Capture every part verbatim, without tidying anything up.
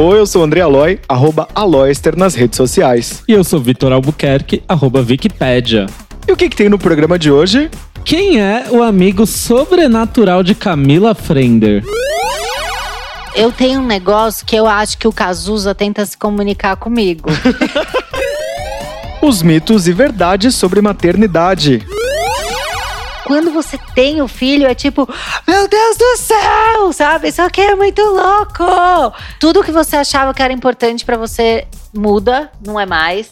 Oi, eu sou o André Aloy, arroba Aloyster nas redes sociais. E eu sou Vitor Albuquerque, arroba Wikipédia. E o que, que tem no programa de hoje? Quem é o amigo sobrenatural de Camila Frender? Eu tenho um negócio que eu acho que o Cazuza tenta se comunicar comigo. Os mitos e verdades sobre maternidade. Quando você tem o filho, é tipo, meu Deus do céu, sabe? Isso aqui é muito louco. Tudo que você achava que era importante pra você muda, não é mais.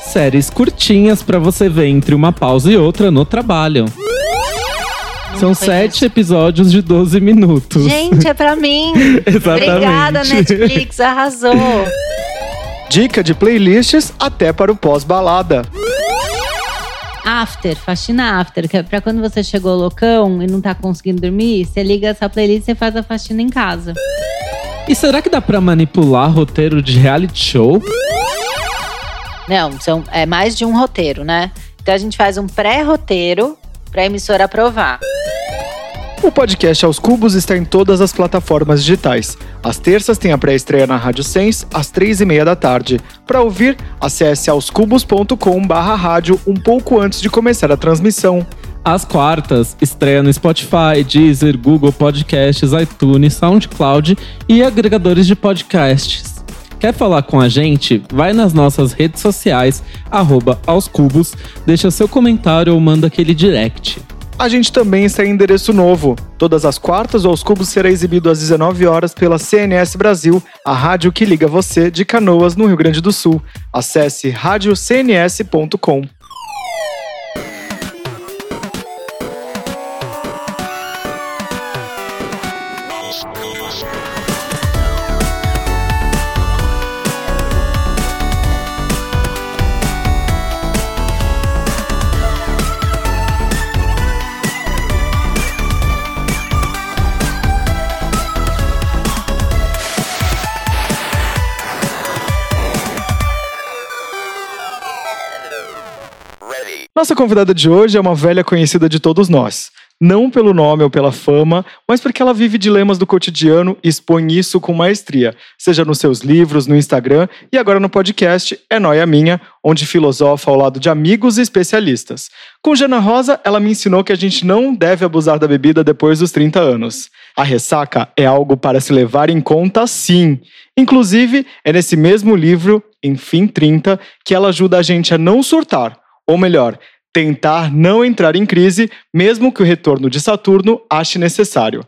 Séries curtinhas pra você ver entre uma pausa e outra no trabalho. São sete episódios de doze minutos. Gente, é pra mim. Exatamente. Obrigada, Netflix, arrasou. Dica de playlists até para o pós-balada. After, faxina after, que é pra quando você chegou loucão e não tá conseguindo dormir, você liga essa playlist e faz a faxina em casa. E será que dá pra manipular roteiro de reality show? Não, são, é mais de um roteiro, né? Então a gente faz um pré-roteiro pra emissora aprovar. O podcast Aos Cubos está em todas as plataformas digitais. Às terças tem a pré-estreia na Rádio Sens, às três e meia da tarde. Para ouvir, acesse aos cubos ponto com barra rádio um pouco antes de começar a transmissão. Às quartas, estreia no Spotify, Deezer, Google Podcasts, iTunes, SoundCloud e agregadores de podcasts. Quer falar com a gente? Vai nas nossas redes sociais, arroba aoscubos, deixa seu comentário ou manda aquele direct. A gente também está em endereço novo. Todas as quartas, o Aos Cubos será exibido às dezenove horas pela C N S Brasil, a rádio que liga você de Canoas, no Rio Grande do Sul. Acesse rádio c n s ponto com. Nossa convidada de hoje é uma velha conhecida de todos nós. Não pelo nome ou pela fama, mas porque ela vive dilemas do cotidiano e expõe isso com maestria. Seja nos seus livros, no Instagram e agora no podcast É Nóia Minha, onde filosofa ao lado de amigos e especialistas. Com Jana Rosa, ela me ensinou que a gente não deve abusar da bebida depois dos trinta anos. A ressaca é algo para se levar em conta, sim. Inclusive, é nesse mesmo livro, Enfim trinta, que ela ajuda a gente a não surtar. Ou melhor, tentar não entrar em crise, mesmo que o retorno de Saturno ache necessário.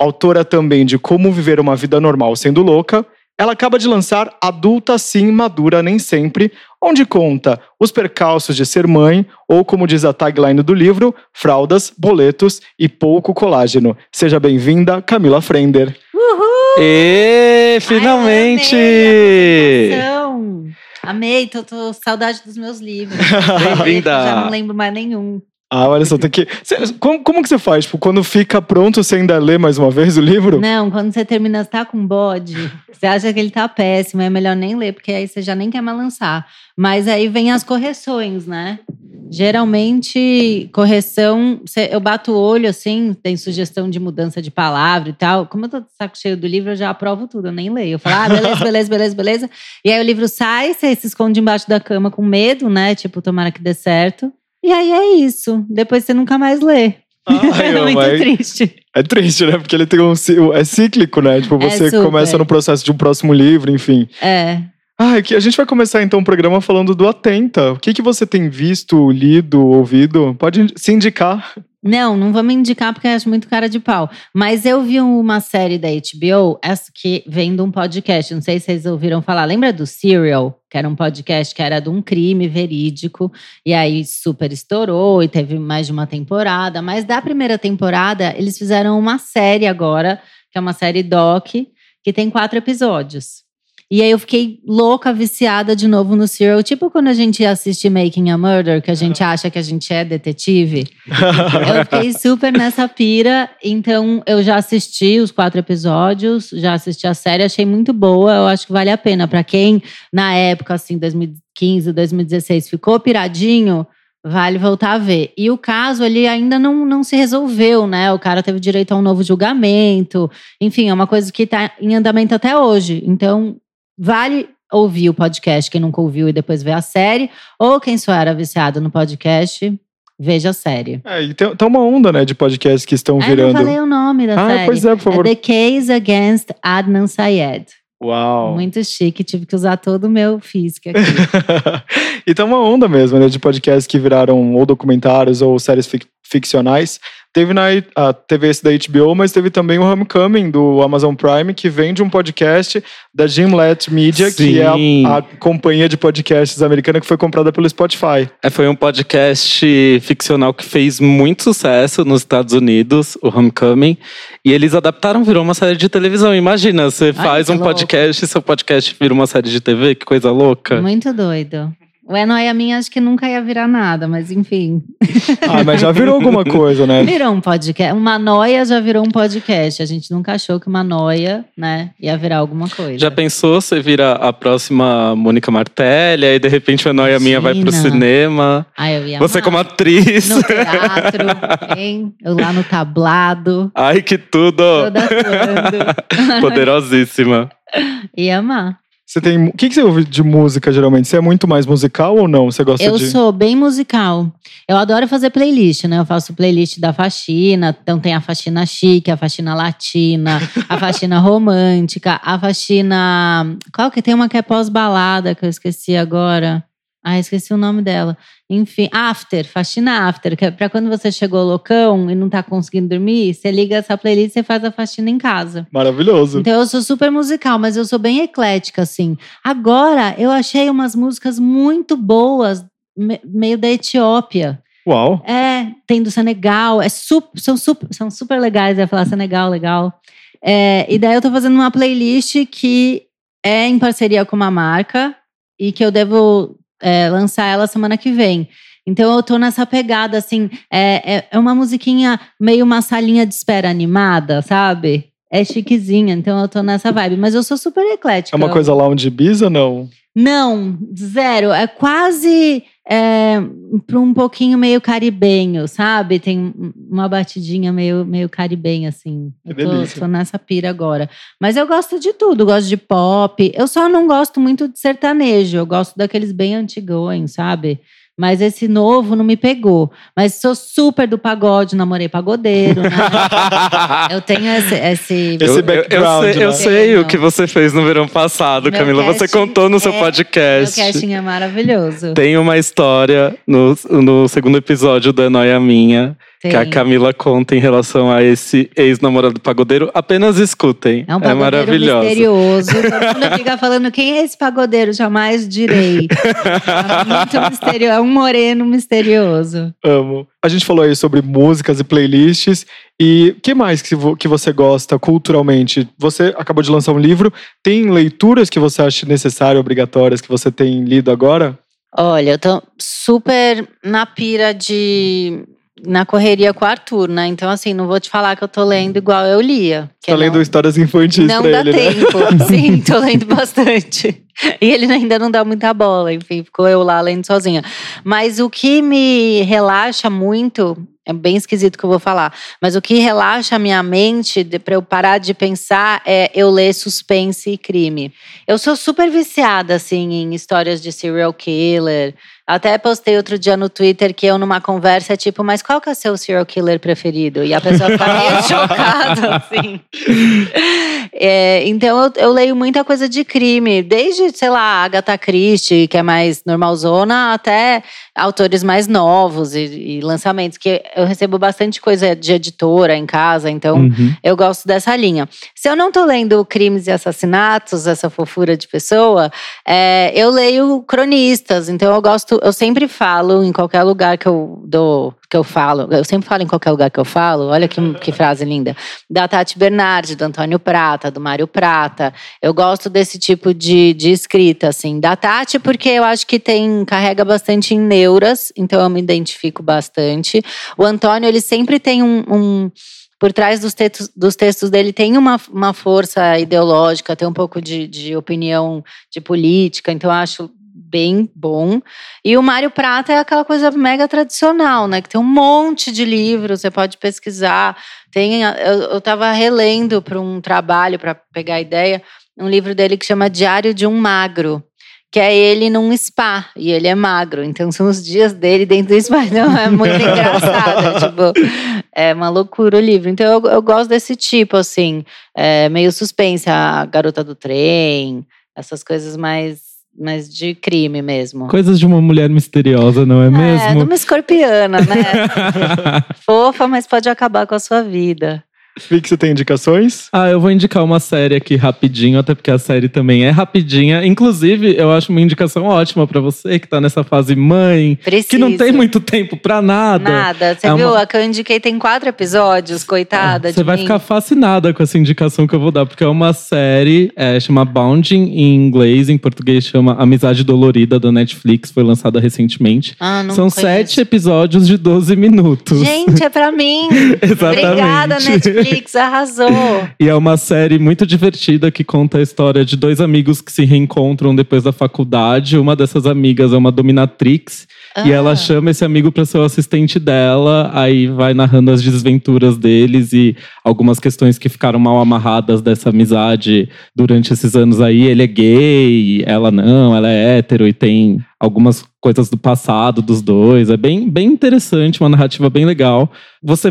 Autora também de Como Viver uma Vida Normal Sendo Louca, ela acaba de lançar Adulta Sim, Madura Nem Sempre, onde conta os percalços de ser mãe, ou como diz a tagline do livro, fraldas, boletos e pouco colágeno. Seja bem-vinda, Camila Frender. Uhul! E finalmente! Ai, amei, tô, tô saudade dos meus livros. Bem-vinda! Eu já não lembro mais nenhum. Ah, olha só, tem que... Cê, como, como que você faz? Tipo, quando fica pronto, você ainda lê mais uma vez o livro? Não, quando você termina, você tá com bode, você acha que ele tá péssimo, é melhor nem ler, porque aí você já nem quer mais lançar. Mas aí vem as correções, né? Geralmente, correção, cê, eu bato o olho, assim, tem sugestão de mudança de palavra e tal. Como eu tô de saco cheio do livro, eu já aprovo tudo, eu nem leio. Eu falo, ah, beleza, beleza, beleza, beleza. E aí o livro sai, você se esconde embaixo da cama com medo, né? Tipo, tomara que dê certo. E aí é isso. Depois você nunca mais lê. Ah, é muito mas... triste. É triste, né? Porque ele tem um... é cíclico, né? Tipo, você é começa no processo de um próximo livro, enfim. É. Ah, a gente vai começar então o programa falando do Atenta. O que, que você tem visto, lido, ouvido? Pode se indicar. Não, não vou me indicar porque eu acho muito cara de pau. Mas eu vi uma série da H B O, essa que vem de um podcast, não sei se vocês ouviram falar. Lembra do Serial? Que era um podcast que era de um crime verídico. E aí super estourou e teve mais de uma temporada. Mas da primeira temporada, eles fizeram uma série agora, que é uma série doc, que tem quatro episódios. E aí eu fiquei louca, viciada de novo no Serial. Tipo quando a gente assiste Making a Murder, que a gente acha que a gente é detetive. Eu fiquei super nessa pira. Então eu já assisti os quatro episódios, já assisti a série, achei muito boa. Eu acho que vale a pena. Pra quem, na época, assim, dois mil e quinze, dois mil e dezesseis, ficou piradinho, Vale voltar a ver. E o caso, ele ainda não, não se resolveu, né? O cara teve direito a um novo julgamento. Enfim, é uma coisa que tá em andamento até hoje. Então, vale ouvir o podcast, quem nunca ouviu, e depois ver a série. Ou quem só era viciado no podcast, veja a série. É, e tem, tem uma onda, né, de podcasts que estão é, virando... Ah, eu falei o nome da ah, série. Ah, pois é, por favor. É The Case Against Adnan Syed. Uau! Muito chique, tive que usar todo o meu físico aqui. E tá uma onda mesmo, né, de podcasts que viraram ou documentários ou séries fic- ficcionais. Teve, na, ah, teve esse da H B O, mas teve também o Homecoming, do Amazon Prime, que vem de um podcast da Gimlet Media, Sim. que é a, a companhia de podcasts americana que foi comprada pelo Spotify. É, foi um podcast ficcional que fez muito sucesso nos Estados Unidos, o Homecoming, e eles adaptaram, virou uma série de televisão. Imagina, você faz Ai, um louco. podcast e seu podcast vira uma série de T V, que coisa louca. Muito doido. O Enoy a mim acho que nunca ia virar nada, mas enfim. Ah, mas já virou alguma coisa, né? Virou um podcast. Uma noia já virou um podcast. A gente nunca achou que uma noia, né, ia virar alguma coisa. Já pensou você vira a próxima Mônica Martelli e de repente o Enoy a minha vai pro cinema? Ah, eu ia Você como atriz. No teatro, hein? Eu lá no tablado. Ai, que tudo! Toda atuando. Poderosíssima. Ia amar. Você tem, o que você ouve de música, geralmente? Você é muito mais musical ou não? Você gosta eu de... Eu sou bem musical. Eu adoro fazer playlist, né? Eu faço playlist da faxina. Então tem a faxina chique, a faxina latina, a faxina romântica, a faxina... Qual que tem uma que é pós-balada, que eu esqueci agora? Ah, esqueci o nome dela. Enfim, after, faxina after. Que é pra quando você chegou loucão e não tá conseguindo dormir, você liga essa playlist e faz a faxina em casa. Maravilhoso. Então eu sou super musical, mas eu sou bem eclética, assim. Agora, eu achei umas músicas muito boas, me- meio da Etiópia. Uau. É, tem do Senegal. É su- são, super, são super legais, eu ia falar Senegal, legal. É, e daí eu tô fazendo uma playlist que é em parceria com uma marca e que eu devo... É, lançar ela semana que vem. Então eu tô nessa pegada, assim, é, é, é uma musiquinha meio uma salinha de espera animada, sabe? É chiquezinha, então eu tô nessa vibe. Mas eu sou super eclética. É uma coisa lounge biz ou não? Não, zero. É quase é, pra um pouquinho meio caribenho, sabe? Tem uma batidinha meio, meio caribenha, assim. Que eu tô, tô nessa pira agora. Mas eu gosto de tudo, gosto de pop. Eu só não gosto muito de sertanejo. Eu gosto daqueles bem antigões, sabe? Mas esse novo não me pegou. Mas sou super do pagode, namorei pagodeiro, né? Eu tenho esse... Esse, esse background, Eu sei, eu né? sei o que você fez no verão passado, meu Camila. Você contou no é, seu podcast. Meu casting é maravilhoso. Tem uma história no, no segundo episódio da Noia Minha. Tem. Que a Camila conta em relação a esse ex-namorado pagodeiro. Apenas escutem, é, um é maravilhoso. Misterioso. Todo mundo fica falando, quem é esse pagodeiro? Jamais direi. É muito misterioso, é um moreno misterioso. Amo. A gente falou aí sobre músicas e playlists. E o que mais que, vo- que você gosta culturalmente? Você acabou de lançar um livro. Tem leituras que você acha necessárias, obrigatórias, que você tem lido agora? Olha, eu tô super na pira de... na correria com o Arthur, né? Então, assim, não vou te falar que eu tô lendo igual eu lia. Tá lendo não, histórias infantis não pra ele, né? Não dá tempo. Sim, tô lendo bastante. E ele ainda não dá muita bola. Enfim, ficou eu lá lendo sozinha. Mas o que me relaxa muito... É bem esquisito o que eu vou falar. Mas o que relaxa a minha mente, pra eu parar de pensar, é eu ler suspense e crime. Eu sou super viciada, assim, em histórias de serial killer. Até postei outro dia no Twitter que eu, numa conversa, é tipo, mas qual que é o seu serial killer preferido? E a pessoa fica meio chocada, assim. É, então, eu, eu leio muita coisa de crime. Desde, sei lá, Agatha Christie, que é mais normalzona, até autores mais novos e, e lançamentos, que eu recebo bastante coisa de editora em casa, então uhum. eu gosto dessa linha. Se eu não tô lendo crimes e assassinatos, essa fofura de pessoa, é, eu leio cronistas, então eu gosto, eu sempre falo em qualquer lugar que eu dou, que eu falo, eu sempre falo em qualquer lugar que eu falo, olha que, que frase linda, da Tati Bernardes, do Antônio Prata, do Mário Prata, eu gosto desse tipo de, de escrita, assim, da Tati, porque eu acho que tem, carrega bastante em neuras, então eu me identifico bastante. O Antônio, ele sempre tem um... um por trás dos textos, dos textos dele tem uma, uma força ideológica, tem um pouco de, de opinião de política, então eu acho bem bom. E o Mário Prata é aquela coisa mega tradicional, né? Que tem um monte de livros, você pode pesquisar. Tem, eu estava relendo para um trabalho, para pegar a ideia, um livro dele que chama Diário de um Magro, que é ele num spa, e ele é magro, então são os dias dele dentro do spa. Não, é muito engraçado, tipo, é uma loucura o livro. Então eu, eu gosto desse tipo, assim, é, meio suspense, a Garota do Trem, essas coisas mais, mais de crime mesmo. Coisas de uma mulher misteriosa, não é mesmo? É, de uma escorpiana, né? Fofa, mas pode acabar com a sua vida. Vi que você tem indicações? Ah, eu vou indicar uma série aqui rapidinho, até porque a série também é rapidinha. Inclusive, eu acho uma indicação ótima pra você que tá nessa fase mãe. Preciso. Que não tem muito tempo pra nada. Nada. Você é viu? Uma... A que eu indiquei tem quatro episódios, coitada é, de Você mim. Vai ficar fascinada com essa indicação que eu vou dar, porque é uma série, é, chama Bounding em inglês, em português chama Amizade Dolorida, da Netflix. Foi lançada recentemente. Ah, não São conheço. Sete episódios de doze minutos. Gente, é pra mim! Exatamente. Obrigada, Netflix. Netflix arrasou! E é uma série muito divertida que conta a história de dois amigos que se reencontram depois da faculdade. Uma dessas amigas é uma dominatrix. Ah. E ela chama esse amigo para ser o assistente dela. Aí vai narrando as desventuras deles e algumas questões que ficaram mal amarradas dessa amizade durante esses anos aí. Ele é gay, ela não, ela é hétero e tem algumas coisas do passado dos dois. É bem, bem interessante, uma narrativa bem legal. Você...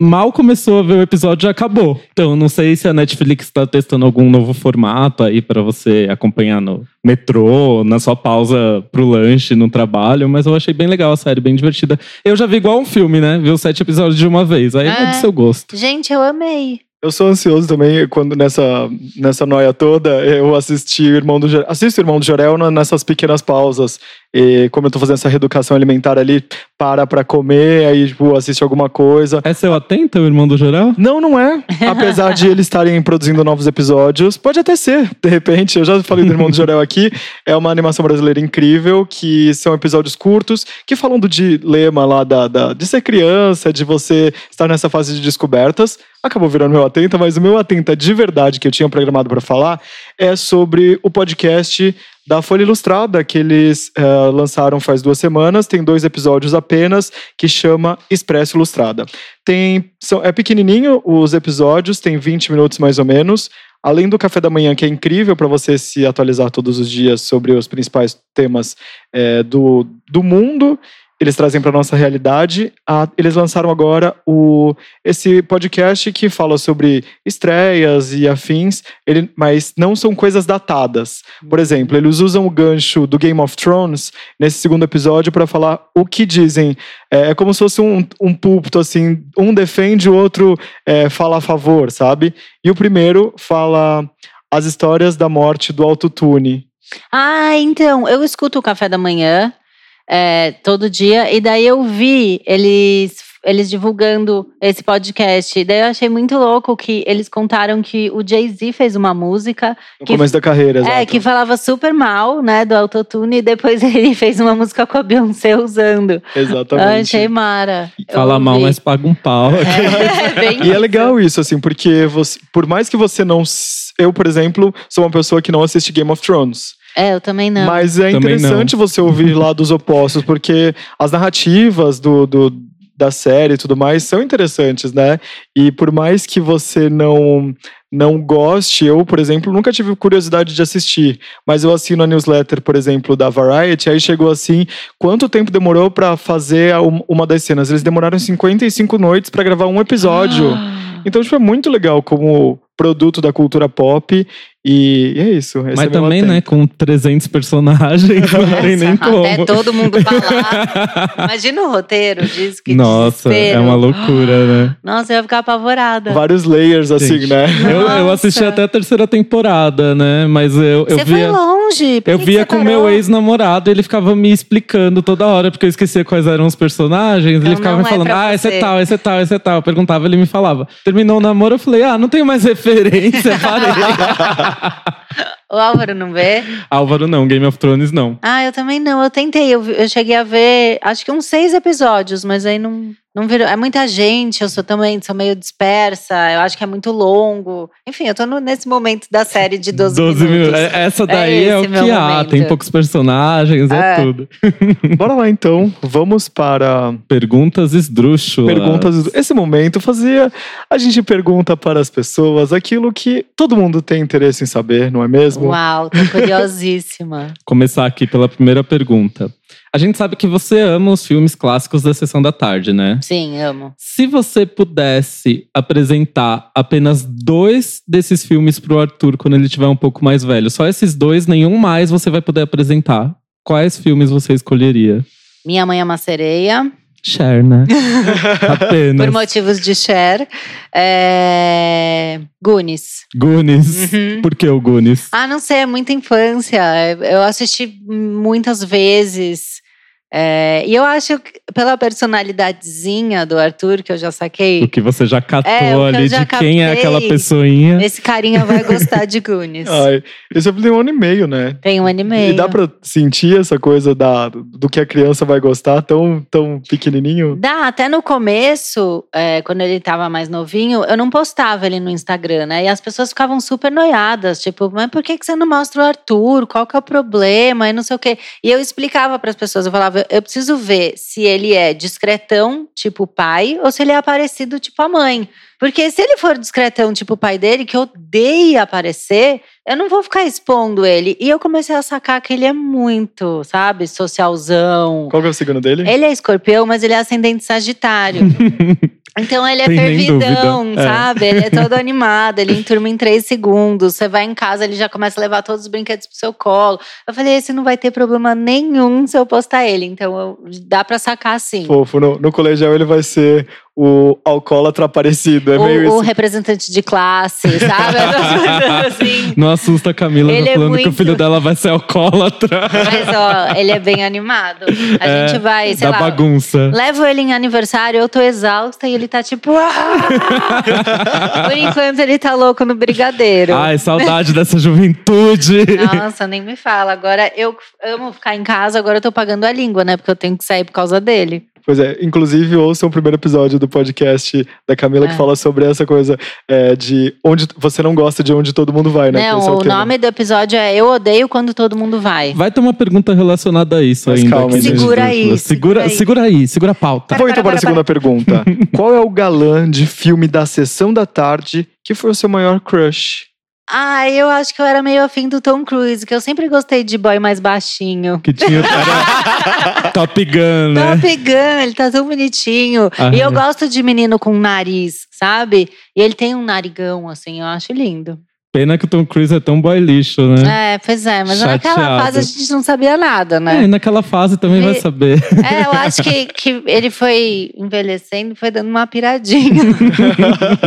mal começou a ver o episódio, já acabou. Então, não sei se a Netflix está testando algum novo formato aí para você acompanhar no metrô, na sua pausa pro lanche, no trabalho, mas eu achei bem legal a série, bem divertida. Eu já vi igual um filme, né? Vi os sete episódios de uma vez, aí é, é do seu gosto. Gente, eu amei. Eu sou ansioso também, quando nessa, nessa noia toda, eu assisti o Irmão do Jorel. Assisto o Irmão do Jorel nessas pequenas pausas. E como eu tô fazendo essa reeducação alimentar ali, para pra comer, aí tipo, assiste alguma coisa. É seu atento, o Irmão do Jorel? Não, não é. Apesar de eles estarem produzindo novos episódios, pode até ser, de repente. Eu já falei do Irmão do Jorel aqui. É uma animação brasileira incrível, que são episódios curtos, que falam do dilema lá da, da, de ser criança, de você estar nessa fase de descobertas. Acabou virando meu atenta, mas o meu atenta de verdade que eu tinha programado para falar é sobre o podcast da Folha Ilustrada, que eles uh, lançaram faz duas semanas. Tem dois episódios apenas, que chama Expresso Ilustrada. Tem, são, é pequenininho os episódios, tem vinte minutos mais ou menos. Além do Café da Manhã, que é incrível para você se atualizar todos os dias sobre os principais temas é, do, do mundo... Eles trazem para nossa realidade. A, eles lançaram agora o, esse podcast que fala sobre estreias e afins, ele, mas não são coisas datadas. Por exemplo, eles usam o gancho do Game of Thrones nesse segundo episódio para falar o que dizem. É, é como se fosse um, um púlpito, assim, um defende, o outro é, fala a favor, sabe? E o primeiro fala as histórias da morte do autotune. Ah, então, eu escuto o Café da Manhã... É, todo dia, e daí eu vi eles, eles divulgando esse podcast, e daí eu achei muito louco que eles contaram que o Jay-Z fez uma música no que, começo da carreira, exato. É, que falava super mal, né, do autotune, e depois ele fez uma música com a Beyoncé usando. Exatamente. Eu achei mara. Fala mal, mas paga um pau. É, é, e isso. É legal isso, assim, porque você, por mais que você não... Eu, por exemplo, sou uma pessoa que não assiste Game of Thrones. É, eu também não. Mas é também interessante não. Você ouvir lá dos opostos, porque as narrativas do, do, da série e tudo mais são interessantes, né? E por mais que você não, não goste, eu, por exemplo, nunca tive curiosidade de assistir. Mas eu assino a newsletter, por exemplo, da Variety, aí chegou assim, quanto tempo demorou pra fazer uma das cenas? Eles demoraram cinquenta e cinco noites pra gravar um episódio. Ah. Então, tipo, é muito legal como produto da cultura pop. E é isso. Esse Mas é também, atento. Né, com trezentos personagens, não tem nem como. Até todo mundo falar. Imagina o roteiro disso, que nossa, desespero. É uma loucura, né? Nossa, eu ia ficar apavorada. Vários layers, assim, gente, né? Eu, eu assisti até a terceira temporada, né? Mas eu, eu você via... Você foi longe. Por eu que via que com parou? Meu ex-namorado, ele ficava me explicando toda hora, porque eu esquecia quais eram os personagens. Então, ele ficava me falando, é ah, você. esse é tal, esse é tal, esse é tal. Eu perguntava, ele me falava. Terminou o namoro, eu falei, ah, não tenho mais referência, parei. O Álvaro não vê? Álvaro não, Game of Thrones não. Ah, eu também não, eu tentei, eu, eu cheguei a ver acho que uns seis episódios, mas aí não... Não virou, é muita gente, eu sou também sou meio dispersa, eu acho que é muito longo. Enfim, eu tô no, nesse momento da série de doze minutos. Essa daí é, é o que há, momento. Tem poucos personagens, é, é tudo. Bora lá então, vamos para… Perguntas esdrúxulas. Perguntas esdrúxulas. Esse momento fazia… A gente pergunta para as pessoas aquilo que todo mundo tem interesse em saber, não é mesmo? Uau, tô curiosíssima. Começar aqui pela primeira pergunta. A gente sabe que você ama os filmes clássicos da Sessão da Tarde, né? Sim, amo. Se você pudesse apresentar apenas dois desses filmes pro Arthur quando ele estiver um pouco mais velho, só esses dois, nenhum mais você vai poder apresentar, quais filmes você escolheria? Minha Mãe é uma Sereia. Cher, né? Apenas. Por motivos de Cher. É... Goonies. Goonies. Uhum. Por que o Goonies? Ah, não sei, é muita infância. Eu assisti muitas vezes. É... E eu acho que pela personalidadezinha do Arthur, que eu já saquei… O que você já catou é, ali, já de captei, quem é aquela pessoinha. Esse carinha vai gostar de Goonies. Ai, esse tem um ano e meio, né? Tem um ano e meio. E dá pra sentir essa coisa da, do que a criança vai gostar tão, tão pequenininho? Dá, até no começo, é, quando ele tava mais novinho, eu não postava ele no Instagram, né? E as pessoas ficavam super noiadas, tipo… Mas por que, que você não mostra o Arthur? Qual que é o problema? E não sei o quê. E eu explicava pras pessoas, eu falava… Eu preciso ver se ele é discretão, tipo o pai, ou se ele é aparecido, tipo a mãe. Porque se ele for discretão, tipo o pai dele, que odeia aparecer, eu não vou ficar expondo ele. E eu comecei a sacar que ele é muito, sabe, socialzão. Qual que é o signo dele? Ele é escorpião, mas ele é ascendente sagitário. Então ele é Tem fervidão, sabe? É. Ele é todo animado, ele enturma em três segundos. Você vai em casa, ele já começa a levar todos os brinquedos pro seu colo. Eu falei, esse não vai ter problema nenhum se eu postar ele. Então eu, dá pra sacar sim. Fofo, no, no colegial ele vai ser o alcoólatra aparecido. É o, meio o esse... representante de classe, sabe? Assim. Não assusta a Camila ele falando é muito... que o filho dela vai ser alcoólatra. Mas ó, ele é bem animado. A é, gente vai, sei lá… bagunça. Levo ele em aniversário, eu tô exausta e ele tá tipo… Por enquanto ele tá louco no brigadeiro. Ai, saudade dessa juventude. Nossa, nem me fala. Agora eu amo ficar em casa, agora eu tô pagando a língua, né? Porque eu tenho que sair por causa dele. Pois é, inclusive ouçam o primeiro episódio do podcast da Camila, é. que fala sobre essa coisa é, de onde você não gosta de onde todo mundo vai, né? Não, é o, o nome do episódio é Eu Odeio Quando Todo Mundo Vai. Vai ter uma pergunta relacionada a isso. Mas ainda. Calma, aqui, segura, aí, segura, segura aí. Segura aí, segura a pauta. Vou então para a segunda para. pergunta. Qual é o galã de filme da Sessão da Tarde que foi o seu maior crush? Ah, eu acho que eu era meio afim do Tom Cruise, que eu sempre gostei de boy mais baixinho. Que tinha era... Top Gun, né? Top Gun, ele tá tão bonitinho. Aham. E eu gosto de menino com nariz, sabe? E ele tem um narigão, assim, eu acho lindo. Pena que o Tom Cruise é tão boy lixo, né? É, pois é. Mas Chateado. Naquela fase a gente não sabia nada, né? É, e naquela fase também e... vai saber. É, eu acho que, que ele foi envelhecendo e foi dando uma piradinha.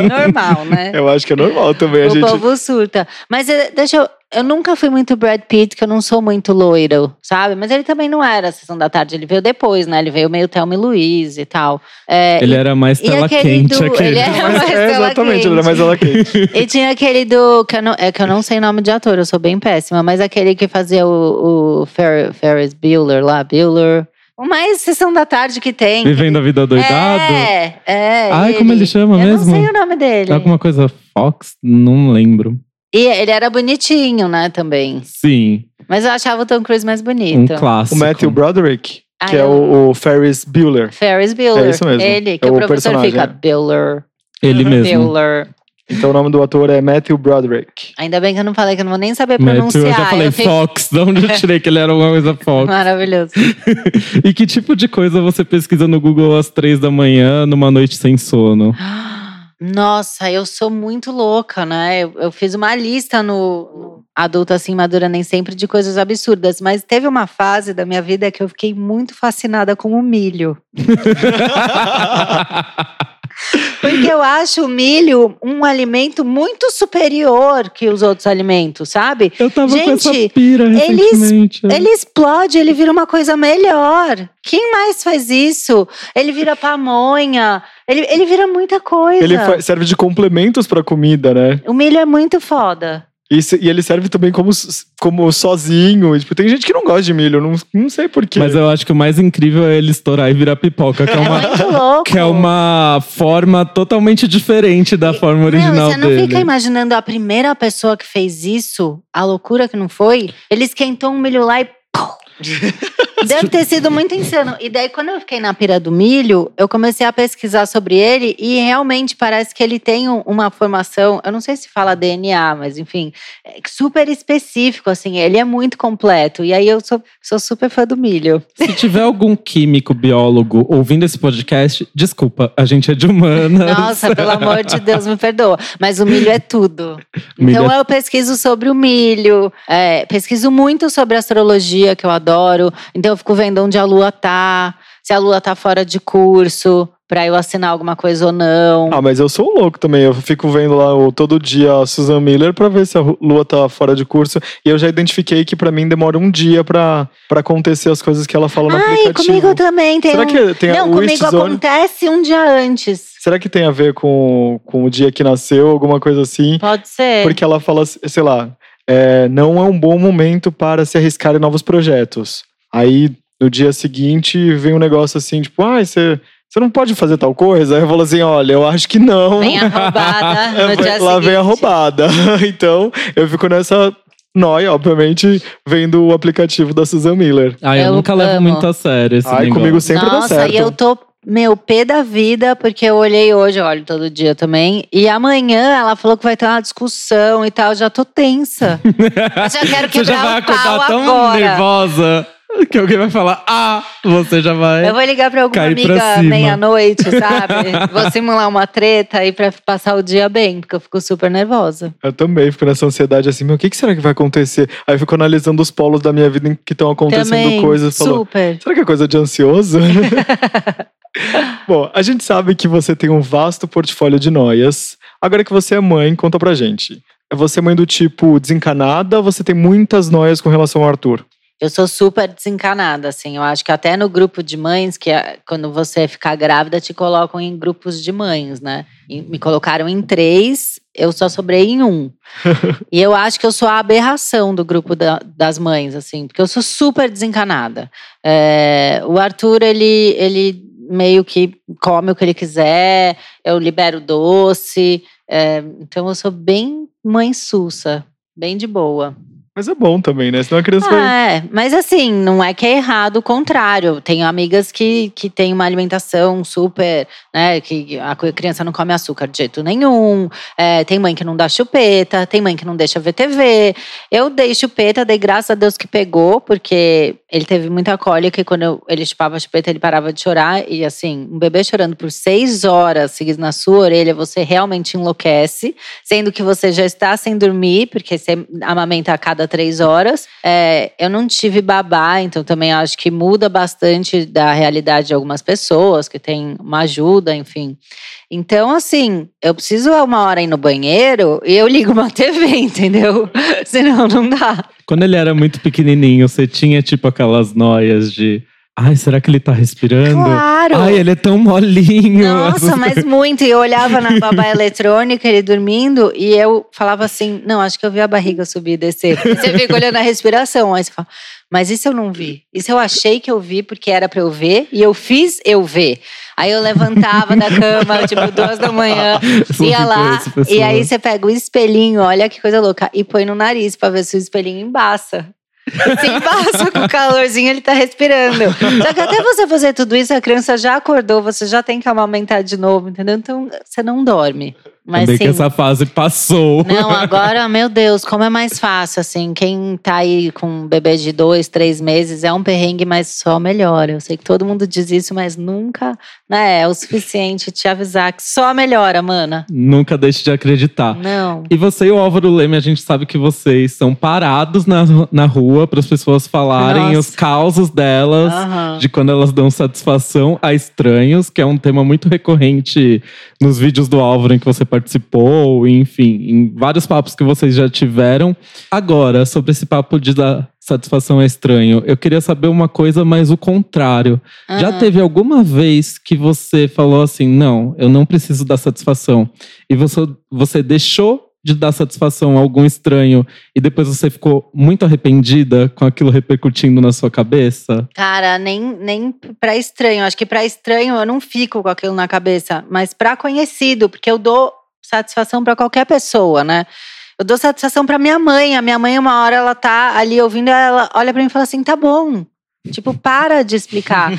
Normal, né? Eu acho que é normal também. O a gente... povo surta. Mas deixa eu… Eu nunca fui muito Brad Pitt, que eu não sou muito loiro, sabe? Mas ele também não era a Sessão da Tarde, ele veio depois, né? Ele veio meio Thelma e Louise e tal. É, ele e, era mais tela quente do, aquele. Ele era mais é, tela exatamente, quente. Ele era mais tela quente. E tinha aquele do… Que eu não, é que eu não sei nome de ator, eu sou bem péssima. Mas aquele que fazia o, o Fer, Ferris Bueller lá, Bueller… O mais Sessão da Tarde que tem. Vivendo a Vida Doidado? É, é. Ai, ele, como ele chama eu mesmo? Eu não sei o nome dele. Alguma coisa Fox? Não lembro. E ele era bonitinho, né, também. Sim. Mas eu achava o Tom Cruise mais bonito. Um clássico. O Matthew Broderick, ah, que eu... é o, o Ferris Bueller. Ferris Bueller. É isso mesmo. Ele, que é o, o professor personagem. Fica Bueller. Ele mesmo. Bueller. Então o nome do ator é Matthew Broderick. Ainda bem que eu não falei, que eu não vou nem saber pronunciar. Matthew, eu já falei eu Fox, fiquei... de onde eu tirei que ele era uma coisa Fox. Maravilhoso. E que tipo de coisa você pesquisa no Google às três da manhã, numa noite sem sono? Ah! Nossa, eu sou muito louca, né? Eu, eu fiz uma lista no Adulto Assim Madura Nem Sempre de coisas absurdas. Mas teve uma fase da minha vida que eu fiquei muito fascinada com o milho. Porque eu acho o milho um alimento muito superior que os outros alimentos, sabe? Eu tava Gente, com essa pira recentemente. Ele, ele explode, ele vira uma coisa melhor. Quem mais faz isso? Ele vira pamonha. Ele, ele vira muita coisa. Ele serve de complementos pra comida, né? O milho é muito foda. E E, e ele serve também como, como sozinho. E, tipo, tem gente que não gosta de milho, não, não sei porquê. Mas eu acho que o mais incrível é ele estourar e virar pipoca, que é uma, que é uma forma totalmente diferente da forma não, original dele. Você não dele. Fica imaginando a primeira pessoa que fez isso, a loucura que não foi? Ele esquentou um milho lá e… Deve ter sido muito insano. E daí, quando eu fiquei na pira do milho, eu comecei a pesquisar sobre ele e realmente parece que ele tem uma formação, eu não sei se fala D N A, mas enfim, super específico, assim, ele é muito completo. E aí eu sou, sou super fã do milho. Se tiver algum químico, biólogo ouvindo esse podcast, desculpa, a gente é de humanas. Nossa, pelo amor de Deus, me perdoa. Mas o milho é tudo. Milho então é... eu pesquiso sobre o milho, é, pesquiso muito sobre astrologia, que eu adoro. Então eu fico vendo onde a lua tá, se a lua tá fora de curso, pra eu assinar alguma coisa ou não. Ah, mas eu sou um louco também. Eu fico vendo lá o, todo dia a Susan Miller pra ver se a lua tá fora de curso. E eu já identifiquei que pra mim demora um dia pra, pra acontecer as coisas que ela fala no Ai, aplicativo. Ai, comigo também. Tem Será um... que tem não, a comigo Zone? Acontece um dia antes. Será que tem a ver com, com o dia que nasceu, alguma coisa assim? Pode ser. Porque ela fala, sei lá, é, não é um bom momento para se arriscar em novos projetos. Aí, no dia seguinte, vem um negócio assim, tipo, ai, você não pode fazer tal coisa? Aí eu falo assim, olha, eu acho que não. Vem a roubada no dia Lá seguinte. Vem a roubada. Então, eu fico nessa nóia, obviamente, vendo o aplicativo da Susan Miller. Ah, eu, eu nunca amo. Levo muito a sério esse ai, negócio. Comigo sempre Nossa, dá certo. Nossa, e eu tô, meu, pé da vida, porque eu olhei hoje, eu olho todo dia também. E amanhã, ela falou que vai ter uma discussão e tal, eu já tô tensa. Eu já quero quebrar você já vai o pau acordar tão agora. Nervosa. Que alguém vai falar, ah, você já vai. Eu vou ligar pra alguma amiga pra meia-noite, sabe? Vou simular uma treta aí pra passar o dia bem, porque eu fico super nervosa. Eu também fico nessa ansiedade assim, meu, o que, que será que vai acontecer? Aí eu fico analisando os polos da minha vida em que estão acontecendo também, coisas. Falou, super. Será que é coisa de ansioso? Bom, a gente sabe que você tem um vasto portfólio de noias. Agora que você é mãe, conta pra gente. Você é mãe do tipo desencanada ou você tem muitas noias com relação ao Arthur? Eu sou super desencanada, assim. Eu acho que até no grupo de mães, que é, quando você ficar grávida, te colocam em grupos de mães, né? E me colocaram em três, eu só sobrei em um. E eu acho que eu sou a aberração do grupo da, das mães, assim. Porque eu sou super desencanada. É, o Arthur, ele, ele meio que come o que ele quiser. Eu libero doce. É, então, eu sou bem mãe sussa. Bem de boa. Mas é bom também, né? Senão a criança ah, vai… É, mas assim, não é que é errado, o contrário. Tenho amigas que, que têm uma alimentação super, né? Que a criança não come açúcar de jeito nenhum. É, tem mãe que não dá chupeta, tem mãe que não deixa ver T V. Eu dei chupeta, dei graças a Deus que pegou, porque ele teve muita cólica e quando eu, ele chupava a chupeta, ele parava de chorar. E assim, um bebê chorando por seis horas seguidas na sua orelha, você realmente enlouquece. Sendo que você já está sem dormir, porque você amamenta a cada três horas. É, eu não tive babá, então também acho que muda bastante da realidade de algumas pessoas que tem uma ajuda, enfim. Então, assim, eu preciso uma hora ir no banheiro e eu ligo uma T V, entendeu? Senão não dá. Quando ele era muito pequenininho, você tinha tipo aquelas noias de… Ai, será que ele tá respirando? Claro! Ai, ele é tão molinho. Nossa, mas muito. E eu olhava na babá eletrônica, ele dormindo, e eu falava assim, não, acho que eu vi a barriga subir e descer. Você fica olhando a respiração. Aí você fala, mas isso eu não vi. Isso eu achei que eu vi, porque era pra eu ver, e eu fiz eu ver. Aí eu levantava da cama, tipo, duas da manhã, ia lá, e aí você pega o espelhinho, olha que coisa louca, e põe no nariz pra ver se o espelhinho embaça. Se embaça com o calorzinho, ele tá respirando. Só que até você fazer tudo isso, a criança já acordou, você já tem que amamentar de novo, entendeu? Então, você não dorme. Mas, também sim, que essa fase passou. Não, agora, meu Deus, como é mais fácil, assim. Quem tá aí com um bebê de dois, três meses, é um perrengue, mas só melhora. Eu sei que todo mundo diz isso, mas nunca, né, é o suficiente te avisar que só melhora, mana. Nunca deixe de acreditar. Não. E você e o Álvaro Leme, a gente sabe que vocês são parados na, na rua para as pessoas falarem Nossa. Os causos delas, uhum. de quando elas dão satisfação a estranhos, que é um tema muito recorrente nos vídeos do Álvaro, em que você participou, enfim, em vários papos que vocês já tiveram. Agora, sobre esse papo de dar satisfação a estranho, eu queria saber uma coisa, mas o contrário. Uhum. Já teve alguma vez que você falou assim, não, eu não preciso dar satisfação, e você, você deixou de dar satisfação a algum estranho e depois você ficou muito arrependida com aquilo repercutindo na sua cabeça? Cara, nem, nem pra estranho. Acho que pra estranho eu não fico com aquilo na cabeça. Mas pra conhecido, porque eu dou satisfação pra qualquer pessoa, né? Eu dou satisfação pra minha mãe. A minha mãe, uma hora, ela tá ali ouvindo, ela olha pra mim e fala assim, tá bom. Tipo, para de explicar.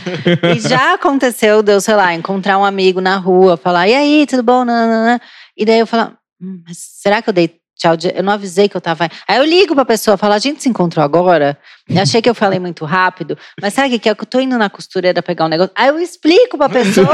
E já aconteceu de eu, sei lá, encontrar um amigo na rua, falar, e aí, tudo bom? Nananana. E daí eu falo, hum, mas será que eu dei tchau? De... Eu não avisei que eu tava... Aí eu ligo pra pessoa, falo, a gente se encontrou agora? Eu achei que eu falei muito rápido, mas sabe o que é? Que eu tô indo na costureira pegar um negócio. Aí eu explico pra pessoa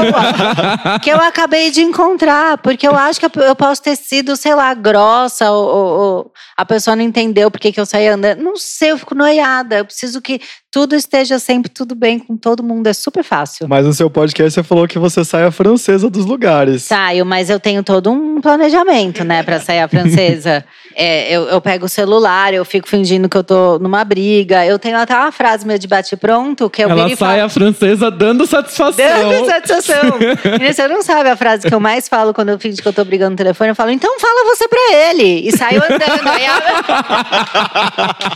que eu acabei de encontrar, porque eu acho que eu posso ter sido, sei lá, grossa, ou, ou, ou a pessoa não entendeu por que eu saí andando. Não sei, eu fico noiada, eu preciso que tudo esteja sempre tudo bem com todo mundo, é super fácil. Mas no seu podcast você falou que você sai a francesa dos lugares. Saio, mas eu tenho todo um planejamento, né, pra sair a francesa. É, eu, eu pego o celular, eu fico fingindo que eu tô numa briga, eu tenho até uma frase meio de bate-pronto que eu Ela sai falo, a francesa dando satisfação. Dando satisfação. E você não sabe a frase que eu mais falo quando eu fingo que eu tô brigando no telefone, eu falo, então fala você pra ele. E saio andando. Aí a...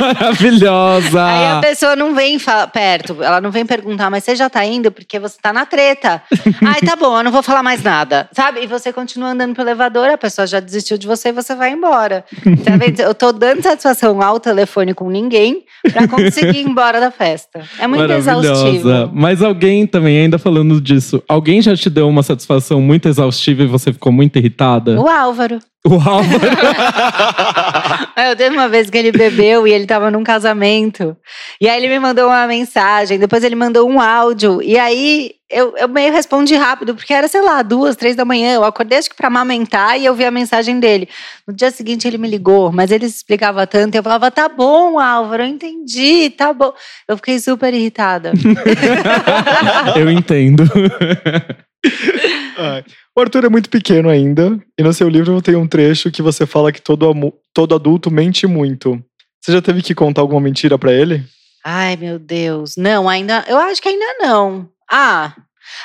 Maravilhosa! Aí a pessoa não vem fa- perto, ela não vem perguntar, mas você já tá indo porque você tá na treta. Ai, tá bom, eu não vou falar mais nada, sabe? E você continua andando pro elevador, a pessoa já desistiu de você e você vai embora. Tá vendo? Eu tô dando satisfação ao telefone com ninguém pra conseguir ir embora da festa. É muito exaustivo. Mas alguém também, ainda falando disso, alguém já te deu uma satisfação muito exaustiva e você ficou muito irritada? O Álvaro. O Álvaro. Eu teve uma vez que ele bebeu e ele tava num casamento. E aí ele me mandou uma mensagem, depois ele mandou um áudio. E aí eu, eu meio respondi rápido, porque era, sei lá, duas, três da manhã. Eu acordei acho que pra amamentar e eu vi a mensagem dele. No dia seguinte ele me ligou, mas ele se explicava tanto. E eu falava, tá bom, Álvaro, eu entendi, tá bom. Eu fiquei super irritada. Eu entendo. O Arthur é muito pequeno ainda, e no seu livro tem um trecho que você fala que todo, amu- todo adulto mente muito. Você já teve que contar alguma mentira pra ele? Ai, meu Deus. Não, ainda... Eu acho que ainda não. Ah,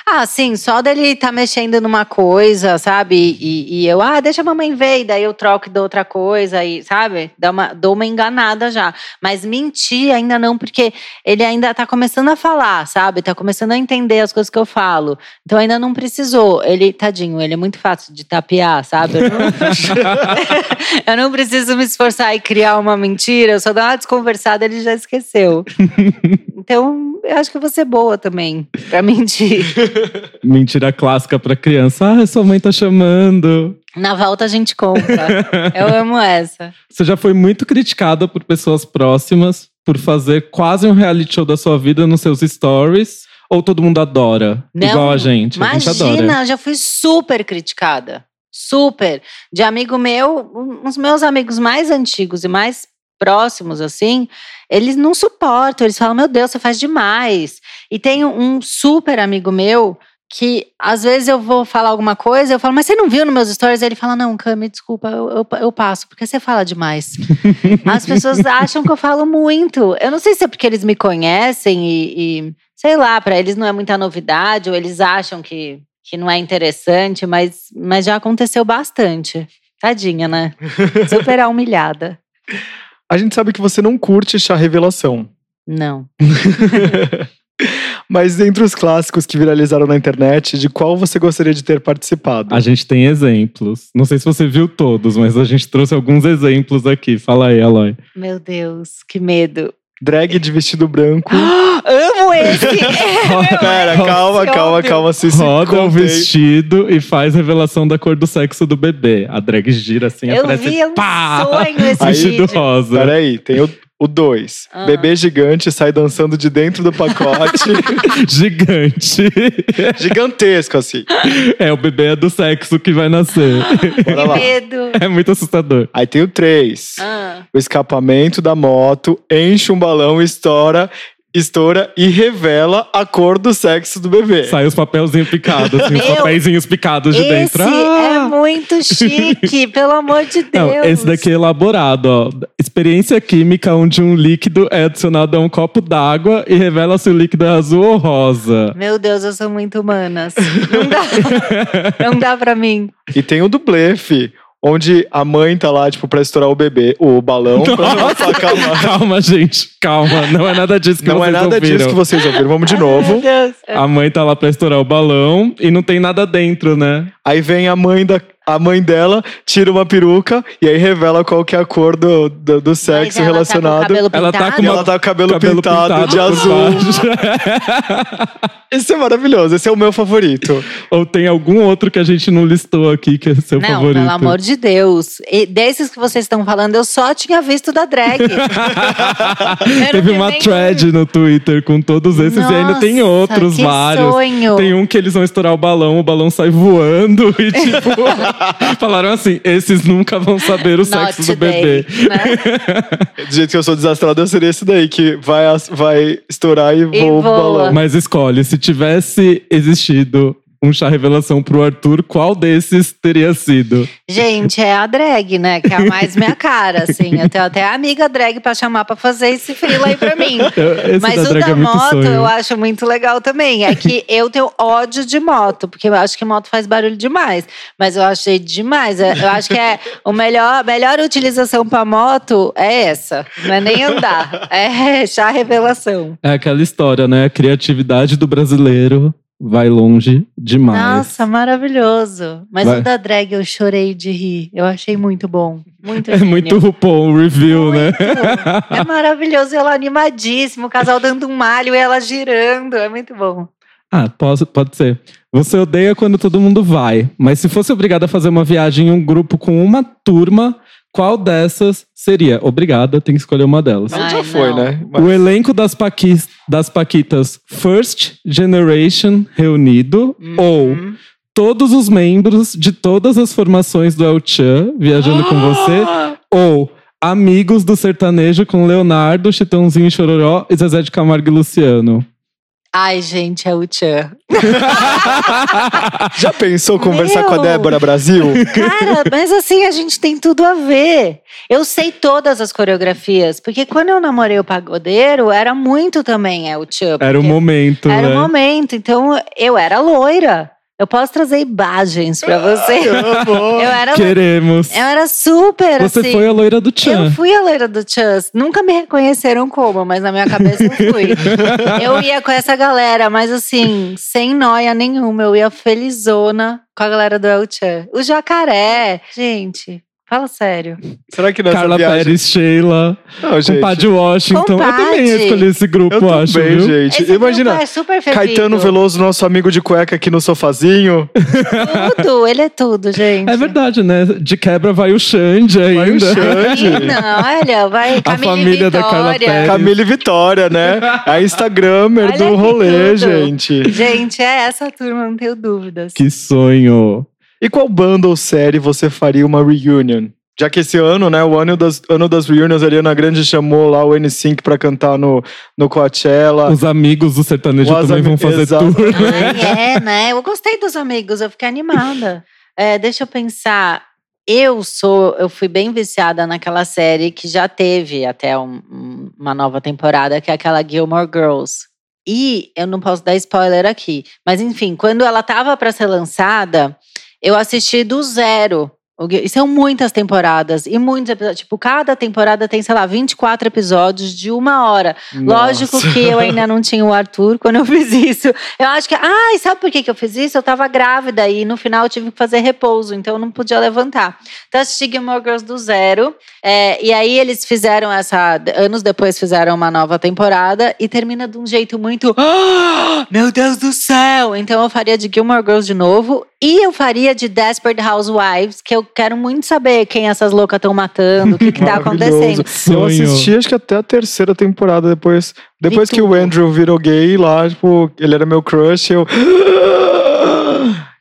ah sim, só dele tá mexendo numa coisa, sabe? E, e eu, ah, deixa a mamãe ver, e daí eu troco e dou outra coisa, e, sabe? Dá uma, dou uma enganada já. Mas mentir ainda não, porque ele ainda tá começando a falar, sabe? Tá começando a entender as coisas que eu falo. Então ainda não precisou. Ele, tadinho, ele é muito fácil de tapear, sabe? Eu não, eu não preciso me esforçar e criar uma mentira, eu só dou uma desconversada, ele já esqueceu. Então, eu acho que eu vou ser boa também, pra mentir. Mentira clássica pra criança. Ah, sua mãe tá chamando. Na volta a gente compra. Eu amo essa. Você já foi muito criticada por pessoas próximas por fazer quase um reality show da sua vida nos seus stories. Ou todo mundo adora? Não, igual a gente. Imagina, a gente adora. Eu já fui super criticada. Super. De amigo meu, uns meus amigos mais antigos e mais próximos, assim, eles não suportam, eles falam, meu Deus, você faz demais. E tem um super amigo meu que, às vezes, eu vou falar alguma coisa, eu falo, mas você não viu nos meus stories? Ele fala, não, Cami, desculpa, eu, eu, eu passo, porque você fala demais. As pessoas acham que eu falo muito. Eu não sei se é porque eles me conhecem e, e sei lá, pra eles não é muita novidade, ou eles acham que, que não é interessante, mas, mas já aconteceu bastante. Tadinha, né? Super humilhada. A gente sabe que você não curte chá revelação. Não. Mas entre os clássicos que viralizaram na internet, de qual você gostaria de ter participado? A gente tem exemplos. Não sei se você viu todos, mas a gente trouxe alguns exemplos aqui. Fala aí, Aloy. Meu Deus, que medo. Drag de vestido branco. Amo esse! É, pera, calma, calma, calma. Se roda o vestido e faz revelação da cor do sexo do bebê. A drag gira assim, eu aparece… Eu vi um pá, sonho esse vestido vídeo. Rosa. Peraí, tem o… O dois. Ah. Bebê gigante sai dançando de dentro do pacote. Gigante. Gigantesco, assim. É, o bebê é do sexo que vai nascer. Bora lá. Que medo. É muito assustador. Aí tem o três. Ah. O escapamento da moto, enche um balão e estoura. Estoura e revela a cor do sexo do bebê. Sai os papelzinhos picados, assim, os papeizinhos picados de dentro. Esse ah! é muito chique, pelo amor de Deus. Não, esse daqui é elaborado, ó. Experiência química onde um líquido é adicionado a um copo d'água e revela se o líquido é azul ou rosa. Meu Deus, eu sou muito humanas. Não dá, não dá pra mim. E tem o do blefe. onde a mãe tá lá, tipo, pra estourar o bebê, o balão, Nossa. pra não sacar mais. Calma, gente, calma. Não é nada disso que não vocês ouviram. Não é nada ouviram. disso que vocês ouviram. Vamos de novo. A mãe tá lá pra estourar o balão e não tem nada dentro, né? Aí vem a mãe da... A mãe dela tira uma peruca e aí revela qual que é a cor do, do, do sexo ela relacionado. Tá ela tá com uma... ela tá com o cabelo, cabelo pintado, pintado de azul. Esse é maravilhoso, esse é o meu favorito. Ou tem algum outro que a gente não listou aqui que é seu não, favorito? Pelo amor de Deus. E desses que vocês estão falando, eu só tinha visto da drag. Teve uma nem... thread no Twitter com todos esses. Nossa, e ainda tem outros, vários. Sonho. Tem um que eles vão estourar o balão, o balão sai voando e tipo... Falaram assim, esses nunca vão saber o Not sexo today, do bebê. Né? Do jeito que eu sou desastrado, eu seria esse daí, que vai, vai estourar e voa o balão. Mas escolhe, se tivesse existido um chá revelação pro Arthur, qual desses teria sido? Gente, é a drag, né? Que é a mais minha cara, assim. Eu tenho até a amiga drag pra chamar pra fazer esse frila aí pra mim. Eu, Mas da o da é moto eu acho muito legal também. É que eu tenho ódio de moto, porque eu acho que moto faz barulho demais. Mas eu achei demais. Eu acho que é a melhor, melhor utilização pra moto é essa. Não é nem andar. É chá revelação. É aquela história, né? A criatividade do brasileiro vai longe demais. Nossa, maravilhoso. Mas vai. O da drag eu chorei de rir. Eu achei muito bom. Muito é gênio. Muito RuPaul review, muito. Né? É maravilhoso. Ela animadíssima, o casal dando um malho e ela girando. É muito bom. Ah, posso, pode ser. Você odeia quando todo mundo vai. Mas se fosse obrigada a fazer uma viagem em um grupo com uma turma, qual dessas seria? Obrigada, tem que escolher uma delas. Ai, já foi, não. né? Mas... O elenco das, paqui... das Paquitas First Generation reunido uhum. ou todos os membros de todas as formações do El-Chan viajando ah! com você ou amigos do sertanejo com Leonardo, Chitãozinho e Chororó e Zezé de Camargo e Luciano. Ai, gente, é o Tchan. Já pensou conversar Meu, com a Débora Brasil? Cara, mas assim, a gente tem tudo a ver. Eu sei todas as coreografias. Porque quando eu namorei o pagodeiro, era muito também é o Tchan. Era o momento, Era né? o momento. Então, eu era loira. Eu posso trazer imagens pra você. Eu, eu era, Queremos. Eu era super você assim. Você foi a loira do Tchan. Eu fui a loira do Tchan. Nunca me reconheceram como, mas na minha cabeça eu fui. Eu ia com essa galera, mas assim, sem nóia nenhuma. Eu ia felizona com a galera do El Tchan. O Jacaré. Gente, fala sério. Será que nessa Carla viagem... Pérez, Sheila, Compadre Washington. Compadre. Eu também escolhi esse grupo, eu acho. Bem, viu? Gente. Esse Imagina, grupo é super Caetano Veloso, nosso amigo de cueca aqui no sofazinho. Tudo, ele é tudo, gente. É verdade, né? De quebra vai o Xande ainda. Vai o Xande. Não, olha, vai Camila a família e Vitória. Da Carla Pérez. Camila e Vitória, né? A Instagramer olha do rolê, tudo. Gente. Gente, é essa turma, não tenho dúvidas. Que sonho. E qual banda ou série você faria uma reunion? Já que esse ano, né, o ano das, ano das reunions, a Ariana Grande chamou lá o N sync pra cantar no, no Coachella. Os amigos do sertanejo Os também am... vão fazer Exato. Tour. Ai, é, né? Eu gostei dos amigos, eu fiquei animada. É, deixa eu pensar. Eu sou, eu fui bem viciada naquela série que já teve até um, uma nova temporada, que é aquela Gilmore Girls. E eu não posso dar spoiler aqui. Mas enfim, quando ela tava pra ser lançada... Eu assisti do zero. E são muitas temporadas. E muitos episódios. Tipo, cada temporada tem, sei lá, vinte e quatro episódios de uma hora. Nossa. Lógico que eu ainda não tinha o Arthur quando eu fiz isso. Eu acho que... Ai, sabe por que que eu fiz isso? Eu tava grávida e no final eu tive que fazer repouso. Então eu não podia levantar. Então eu assisti Gilmore Girls do zero. É, e aí eles fizeram essa... Anos depois fizeram uma nova temporada. E termina de um jeito muito... Oh, meu Deus do céu! Então eu faria de Gilmore Girls de novo... E eu faria de Desperate Housewives, que eu quero muito saber quem essas loucas estão matando, o que que tá acontecendo. Eu assisti acho que até a terceira temporada, depois, depois que o Andrew virou gay lá, tipo, ele era meu crush, eu...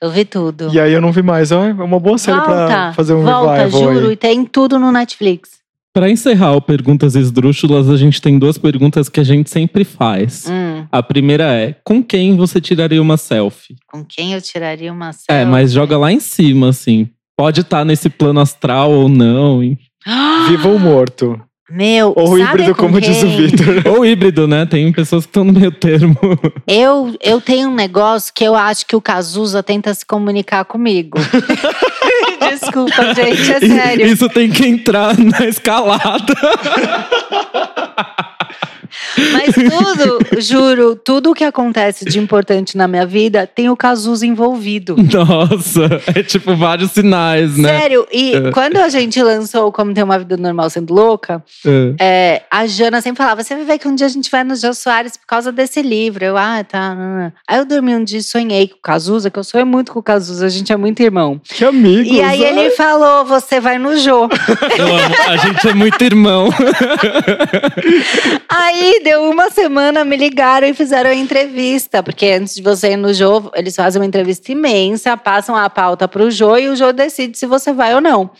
Eu vi tudo. E aí eu não vi mais, é uma boa série volta, pra fazer um volta, revival Volta, juro, aí. E tem tudo no Netflix. Pra encerrar o Perguntas Esdrúxulas, a gente tem duas perguntas que a gente sempre faz. Hum. A primeira é, com quem você tiraria uma selfie? Com quem eu tiraria uma selfie? É, mas joga lá em cima, assim. Pode estar tá nesse plano astral ou não. Vivo ou morto. Meu, ou híbrido, como diz o Vitor. Ou híbrido, né? Tem pessoas que estão no meio termo. Eu, eu tenho um negócio que eu acho que o Cazuza tenta se comunicar comigo. Desculpa, gente, é sério. Isso tem que entrar na escalada. Mas tudo, juro, tudo o que acontece de importante na minha vida tem o Cazuza envolvido. Nossa, é tipo vários sinais, né? Sério, e é. quando a gente lançou Como Ter Uma Vida Normal Sendo Louca, é. É, a Jana sempre falava, você vai ver que um dia a gente vai no Jô Soares por causa desse livro. Eu, ah, tá. Aí eu dormi um dia e sonhei com o Cazuza, que eu sonho muito com o Cazuza, a gente é muito irmão. Que amigos. E aí é? ele falou, você vai no Jô. Eu amo, a gente é muito irmão. Aí deu uma semana, me ligaram e fizeram a entrevista. Porque antes de você ir no Jô, eles fazem uma entrevista imensa, passam a pauta pro Jô e o Jô decide se você vai ou não.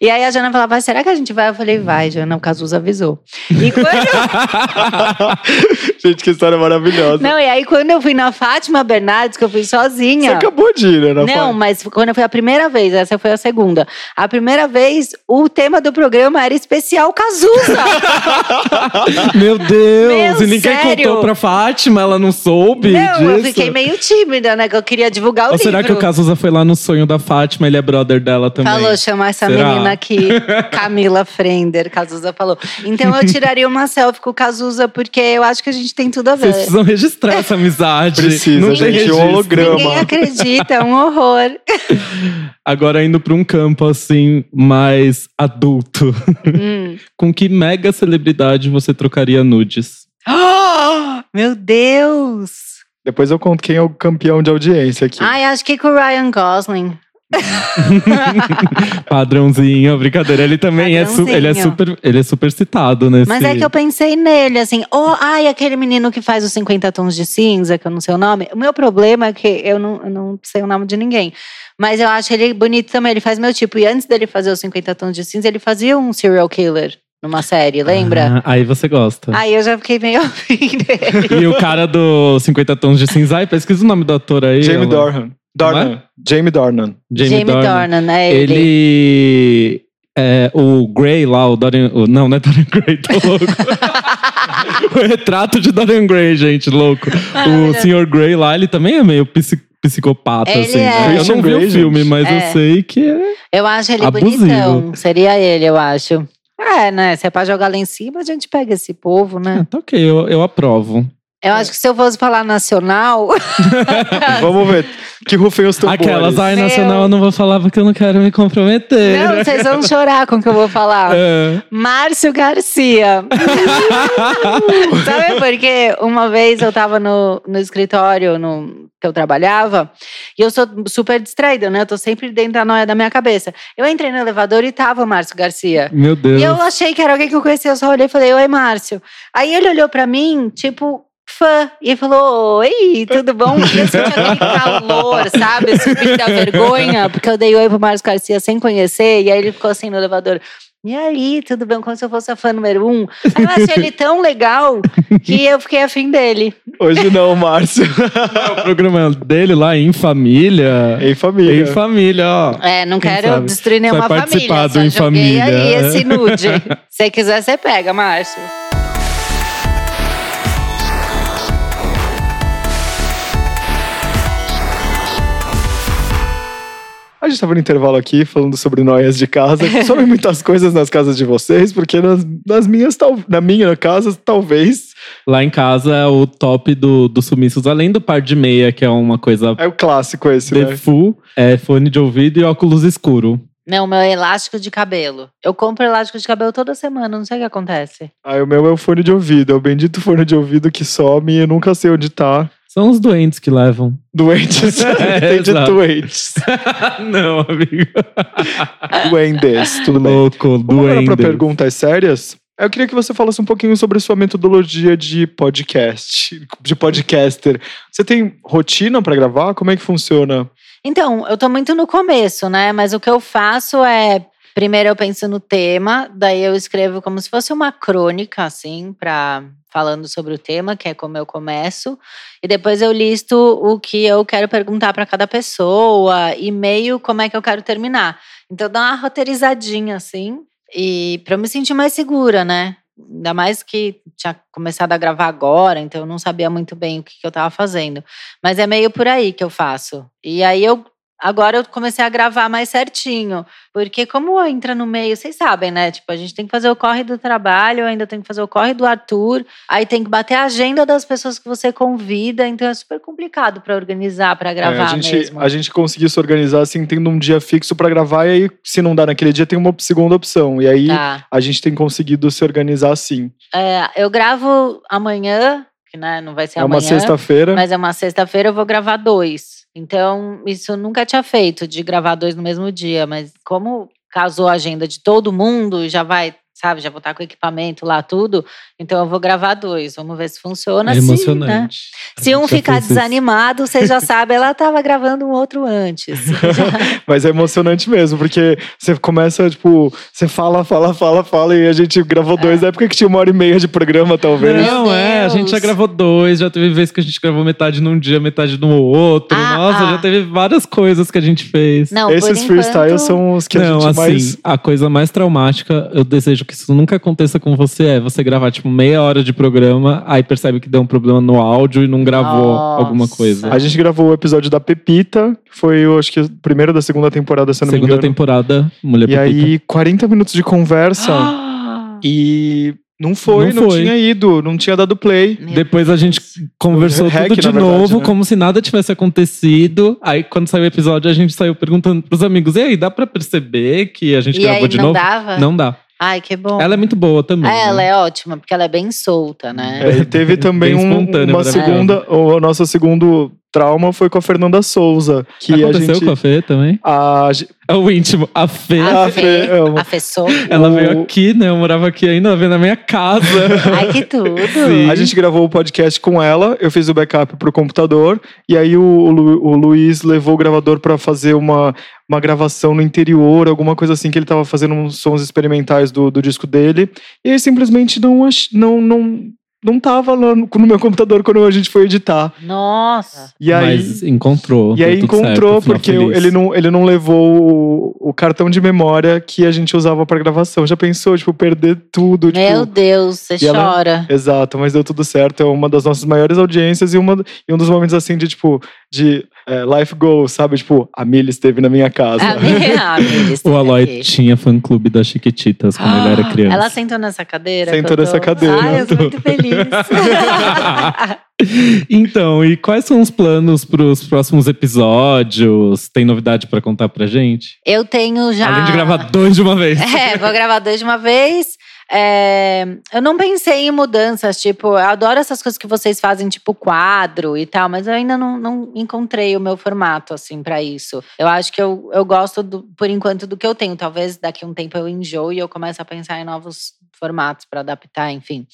E aí a Jana falava, ah, será que a gente vai? Eu falei, vai, Jana, o Cazuza avisou. E quando eu... Gente, que história maravilhosa. Não, e aí quando eu fui na Fátima Bernardes, que eu fui sozinha… Você acabou de ir, né? Na não, Fátima. Mas quando eu fui a primeira vez, essa foi a segunda. A primeira vez, o tema do programa era especial Cazuza. Meu Deus! Deus, Meu, e ninguém sério? contou pra Fátima, ela não soube Não, disso. eu fiquei meio tímida, né, que eu queria divulgar o Ou livro. Será que o Cazuza foi lá no sonho da Fátima, ele é brother dela também? Falou, chama essa será? menina aqui, Camila Frender, Cazuza falou. Então eu tiraria uma selfie com o Cazuza, porque eu acho que a gente tem tudo a ver. Vocês precisam registrar essa amizade. Precisa, não gente, registro. um holograma. Ninguém acredita, é um horror. Agora indo pra um campo, assim, mais adulto. Hum. Com que mega celebridade você trocaria nude? Oh, meu Deus! Depois eu conto quem é o campeão de audiência aqui. Ai, acho que com o Ryan Gosling. Padrãozinho, brincadeira. Ele também é, su- ele é, super, ele é super citado nesse… Mas é que eu pensei nele, assim… Oh, ai, aquele menino que faz os cinquenta tons de cinza, que eu não sei o nome. O meu problema é que eu não, eu não sei o nome de ninguém. Mas eu acho ele bonito também, ele faz meu tipo. E antes dele fazer os cinquenta tons de cinza, ele fazia um serial killer. Numa série, lembra? Ah, aí você gosta. Aí eu já fiquei meio afim dele. E o cara do cinquenta tons de cinza, ai, pesquisa o nome do ator aí. Jamie Dornan. Dornan. Jamie Dornan. Jamie Dornan, é ele. Ele… É, o Grey lá, o Dorian… O, não, não é Dorian Gray, tô louco. O retrato de Dorian Gray, gente, louco. Ah, o senhor Grey lá, ele também é meio psic... psicopata, ele assim. É. Eu não vi o filme, mas é. eu sei que é Eu acho ele abusivo. bonitão. Seria ele, eu acho. É, né? Se é pra jogar lá em cima, a gente pega esse povo, né? Ah, tá ok, eu, eu aprovo. Eu acho que se eu fosse falar nacional… Vamos ver, que rufem os tambores. Aquelas, ai, nacional eu não vou falar porque eu não quero me comprometer. Não, vocês vão chorar com o que eu vou falar. É. Márcio Garcia. Sabe por quê? Uma vez eu tava no, no escritório no, que eu trabalhava, e eu sou super distraída, né? Eu tô sempre dentro da noia da minha cabeça. Eu entrei no elevador e tava o Márcio Garcia. Meu Deus. E eu achei que era alguém que eu conhecia, eu só olhei e falei, oi, Márcio. Aí ele olhou pra mim, tipo… fã. E falou, oi, tudo bom? E eu senti aquele calor, sabe? Eu senti da vergonha, porque eu dei oi pro Márcio Garcia sem conhecer. E aí ele ficou assim no elevador. E aí, tudo bem? Como se eu fosse a fã número um. Aí eu achei ele tão legal que eu fiquei afim dele. Hoje não, Márcio. Não, o programa dele lá em família. Em família. Em família, ó. É, não quero sabe? destruir nenhuma Vai família. Só em família. Aí esse nude. Se quiser, você pega, Márcio. A gente estava no intervalo aqui, falando sobre noias de casa. Sobre muitas coisas nas casas de vocês, porque nas, nas minhas, tal, na minha casa, talvez… Lá em casa, o top dos do sumiços, além do par de meia, que é uma coisa… É o clássico esse, né? Default, é fone de ouvido e óculos escuro. Não, o meu é elástico de cabelo. Eu compro elástico de cabelo toda semana, não sei o que acontece. Ah, o meu é o fone de ouvido. É o bendito fone de ouvido que some e eu nunca sei onde tá. São os doentes que levam. Doentes? É, tem de doentes. Não, amigo. Doentes, tudo bem. Louco, doentes. Vamos agora para perguntas sérias? Eu queria que você falasse um pouquinho sobre a sua metodologia de podcast, de podcaster. Você tem rotina para gravar? Como é que funciona? Então, eu tô muito no começo, né? Mas o que eu faço é… Primeiro eu penso no tema, daí eu escrevo como se fosse uma crônica, assim, pra, falando sobre o tema, que é como eu começo. E depois eu listo o que eu quero perguntar pra cada pessoa e meio como é que eu quero terminar. Então eu dou uma roteirizadinha, assim, e pra eu me sentir mais segura, né? Ainda mais que tinha começado a gravar agora, então eu não sabia muito bem o que, que eu tava fazendo. Mas é meio por aí que eu faço. E aí eu Agora eu comecei a gravar mais certinho, porque como entra no meio, vocês sabem, né? Tipo, a gente tem que fazer o corre do trabalho, ainda tem que fazer o corre do Arthur, aí tem que bater a agenda das pessoas que você convida, então é super complicado pra organizar, pra gravar é, a gente, mesmo. A gente conseguiu se organizar assim, tendo um dia fixo pra gravar, e aí se não dá naquele dia, tem uma segunda opção. E aí tá. a gente tem conseguido se organizar assim. É, eu gravo amanhã, que né, não vai ser é amanhã. É uma sexta-feira. Mas é uma sexta-feira, eu vou gravar dois. Então, isso eu nunca tinha feito, de gravar dois no mesmo dia. Mas como casou a agenda de todo mundo, já vai, sabe, já vou estar com o equipamento lá, tudo. Então, eu vou gravar dois. Vamos ver se funciona. É emocionante. Sim, né? Se um ficar desanimado, vocês já sabem, ela estava gravando um outro antes. Mas é emocionante mesmo, porque você começa, tipo, você fala, fala, fala, fala. E a gente gravou dois, é. na época que tinha uma hora e meia de programa, talvez. Não, Não é, a gente já gravou dois. Já teve vezes que a gente gravou metade num dia, metade no outro. Ah, Nossa, ah. já teve várias coisas que a gente fez. Não, Esses freestyles enquanto... são os que Não, a gente assim, mais… A coisa mais traumática, eu desejo que isso nunca aconteça com você, é você gravar, tipo, meia hora de programa, aí percebe que deu um problema no áudio e não gravou Nossa. alguma coisa. A gente gravou o episódio da Pepita, que foi, eu acho que, o primeiro da segunda temporada, se eu não segunda me engano. Segunda temporada, Mulher e Pepita. E aí, quarenta minutos de conversa e... Não foi, não, não foi. tinha ido, não tinha dado play. Meu Depois Deus. a gente conversou Hack, tudo de verdade, novo, né? Como se nada tivesse acontecido. Aí quando saiu o episódio, a gente saiu perguntando pros amigos, e aí, dá pra perceber que a gente e gravou aí, de não novo? Dava? Não dá. Ai, que bom. Ela é muito boa também. Ela né? é ótima, porque ela é bem solta, né? É, e teve também um, uma segunda… É. O nosso segundo trauma foi com a Fernanda Souza. Que Aconteceu a gente, com a Fê também? A, é o íntimo. A Fê. A, a Fê. Fê eu, a Fê Souza. Ela veio aqui, né? Eu morava aqui ainda, ela veio na minha casa. Ai, que tudo! Sim. A gente gravou o podcast com ela. Eu fiz o backup pro computador. E aí o, o, o Luiz levou o gravador pra fazer uma… uma gravação no interior, alguma coisa assim, que ele tava fazendo uns sons experimentais do, do disco dele, e aí simplesmente não, ach, não, não, não tava lá no, no meu computador quando a gente foi editar. Nossa! E aí, Mas encontrou. E aí encontrou, certo, porque ele não, ele não levou o, o cartão de memória que a gente usava pra gravação. Já pensou, tipo, perder tudo. Meu tipo, Deus, você chora. Ela, exato, mas deu tudo certo. É uma das nossas maiores audiências e, uma, e um dos momentos assim de, tipo, de... É, life goals, sabe? Tipo, a Milly esteve na minha casa. A minha, a Milly esteve O Aloy aqui. Tinha fã-clube das Chiquititas quando ah, ele era criança. Ela sentou nessa cadeira? Sentou nessa tô... cadeira. Ai, eu tô muito feliz. Então, e quais são os planos pros próximos episódios? Tem novidade pra contar pra gente? Eu tenho já… Além de gravar dois de uma vez. É, vou gravar dois de uma vez. É, eu não pensei em mudanças, tipo, eu adoro essas coisas que vocês fazem, tipo quadro e tal, mas eu ainda não, não encontrei o meu formato, assim, pra isso. Eu acho que eu, eu gosto, do, por enquanto, do que eu tenho. Talvez daqui a um tempo eu enjoo e eu começo a pensar em novos formatos pra adaptar, enfim.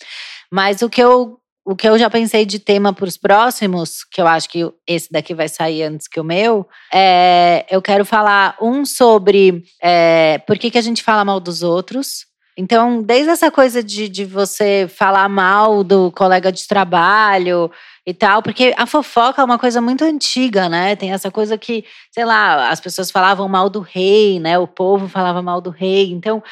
Mas o que eu, o que eu já pensei de tema pros próximos, que eu acho que esse daqui vai sair antes que o meu, é, eu quero falar um sobre é, por que que a gente fala mal dos outros. Então, desde essa coisa de, de você falar mal do colega de trabalho e tal, porque a fofoca é uma coisa muito antiga, né? Tem essa coisa que, sei lá, as pessoas falavam mal do rei, né? O povo falava mal do rei, então…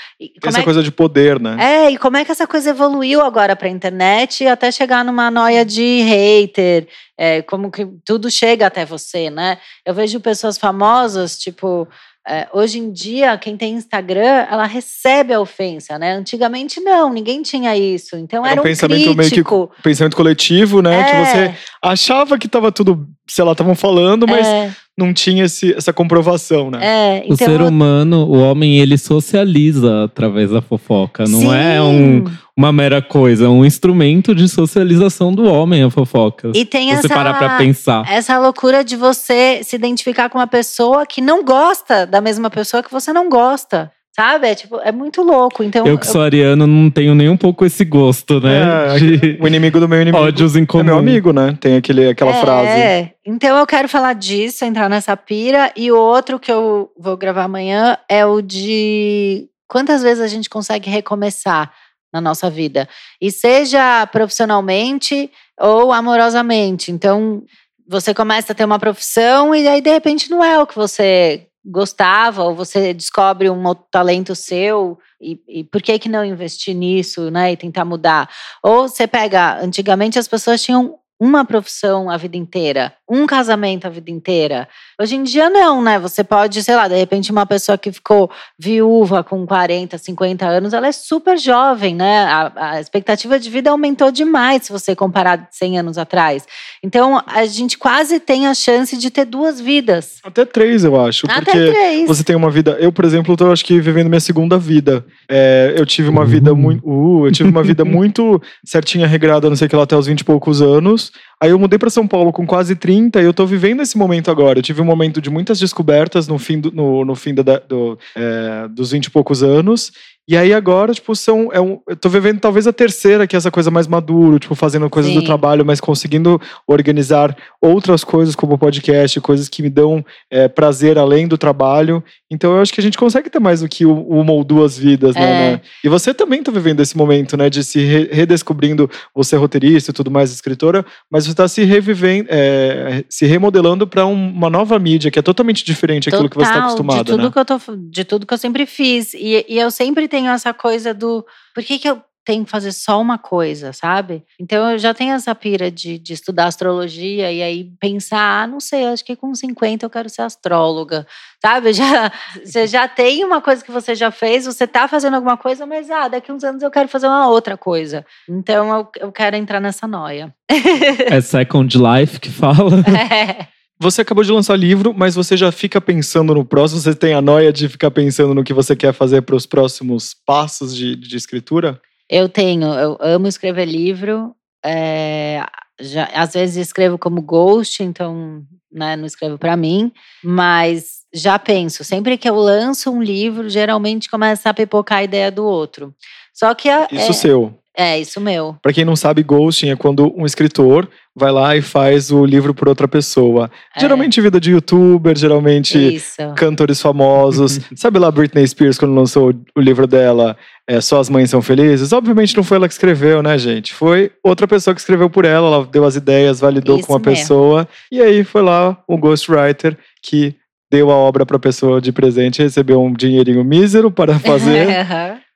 Essa é coisa que... de poder, né? É, e como é que essa coisa evoluiu agora pra internet até chegar numa noia de hater… É, como que tudo chega até você, né? Eu vejo pessoas famosas, tipo… É, hoje em dia, quem tem Instagram, ela recebe a ofensa, né? Antigamente não, ninguém tinha isso. Então era, era um pensamento crítico. Meio que pensamento coletivo, né? É. Que você achava que tava tudo, sei lá, estavam falando, mas é. não tinha esse, essa comprovação, né? É, então o ser eu... humano, o homem, ele socializa através da fofoca. Não Sim. é um, uma mera coisa, é um instrumento de socialização do homem, a fofoca. E tem você essa, parar pra pensar. Essa loucura de você se identificar com uma pessoa que não gosta da mesma pessoa que você não gosta, sabe? É, tipo, é muito louco. Então, eu que sou eu... ariano, não tenho nem um pouco esse gosto, né? É, de... O inimigo do meu inimigo ódios em comum. É meu amigo, né? Tem aquele, aquela é, frase. É. Então eu quero falar disso, entrar nessa pira. E o outro que eu vou gravar amanhã é o de… Quantas vezes a gente consegue recomeçar na nossa vida? E seja profissionalmente ou amorosamente. Então você começa a ter uma profissão e aí de repente não é o que você… gostava, ou você descobre um outro talento seu, e, e por que que não investir nisso, né, e tentar mudar? Ou você pega, antigamente as pessoas tinham uma profissão a vida inteira, um casamento a vida inteira. Hoje em dia não, né? Você pode, sei lá, de repente uma pessoa que ficou viúva com quarenta, cinquenta anos, ela é super jovem, né? A, a expectativa de vida aumentou demais se você comparar de cem anos atrás. Então, a gente quase tem a chance de ter duas vidas. Até três, eu acho. Até porque três. Você tem uma vida... Eu, por exemplo, tô, acho que vivendo minha segunda vida. É, eu tive uma uhum. vida muito... Uh, eu tive uma vida muito certinha, regrada, não sei o que lá, até os vinte e poucos anos. Aí eu mudei pra São Paulo com quase trinta e eu tô vivendo esse momento agora. Eu tive um momento de muitas descobertas no fim, do, no, no fim da, do, é, dos vinte e poucos anos. E aí agora, tipo, são, é um, eu tô vivendo talvez a terceira, que é essa coisa mais madura, tipo, fazendo coisas Sim. do trabalho, mas conseguindo organizar outras coisas como podcast, coisas que me dão é, prazer além do trabalho. Então eu acho que a gente consegue ter mais do que uma ou duas vidas, é. né, né? E você também tá vivendo esse momento, né, de se re- redescobrindo, você é roteirista e tudo mais, escritora, mas você tá se revivendo, é, se remodelando pra um, uma nova mídia, que é totalmente diferente daquilo que você tá acostumada, de tudo, né? Que eu tô, de tudo que eu sempre fiz. E, e eu sempre tenho essa coisa do... Por que que eu tenho que fazer só uma coisa, sabe? Então eu já tenho essa pira de, de estudar astrologia e aí pensar, ah, não sei, acho que com cinquenta eu quero ser astróloga, sabe? Já, você já tem uma coisa que você já fez, você tá fazendo alguma coisa, mas ah, daqui uns anos eu quero fazer uma outra coisa. Então eu, eu quero entrar nessa noia. É Second Life que fala? É. Você acabou de lançar livro, mas você já fica pensando no próximo? Você tem a noia de ficar pensando no que você quer fazer para os próximos passos de, de escritura? Eu tenho. Eu amo escrever livro. É, já, às vezes escrevo como ghost, então né, não escrevo para mim. Mas já penso. Sempre que eu lanço um livro, geralmente começa a pipocar a ideia do outro. Só que a, Isso é, seu. É, isso meu. Pra quem não sabe, ghosting é quando um escritor vai lá e faz o livro por outra pessoa. É. Geralmente vida de youtuber, geralmente isso. Cantores famosos. Sabe lá Britney Spears, quando lançou o livro dela, é, Só as Mães São Felizes? Obviamente não foi ela que escreveu, né, gente? Foi outra pessoa que escreveu por ela, ela deu as ideias, validou isso com uma mesmo. pessoa. E aí foi lá um ghostwriter que deu a obra pra pessoa de presente, recebeu um dinheirinho mísero para fazer.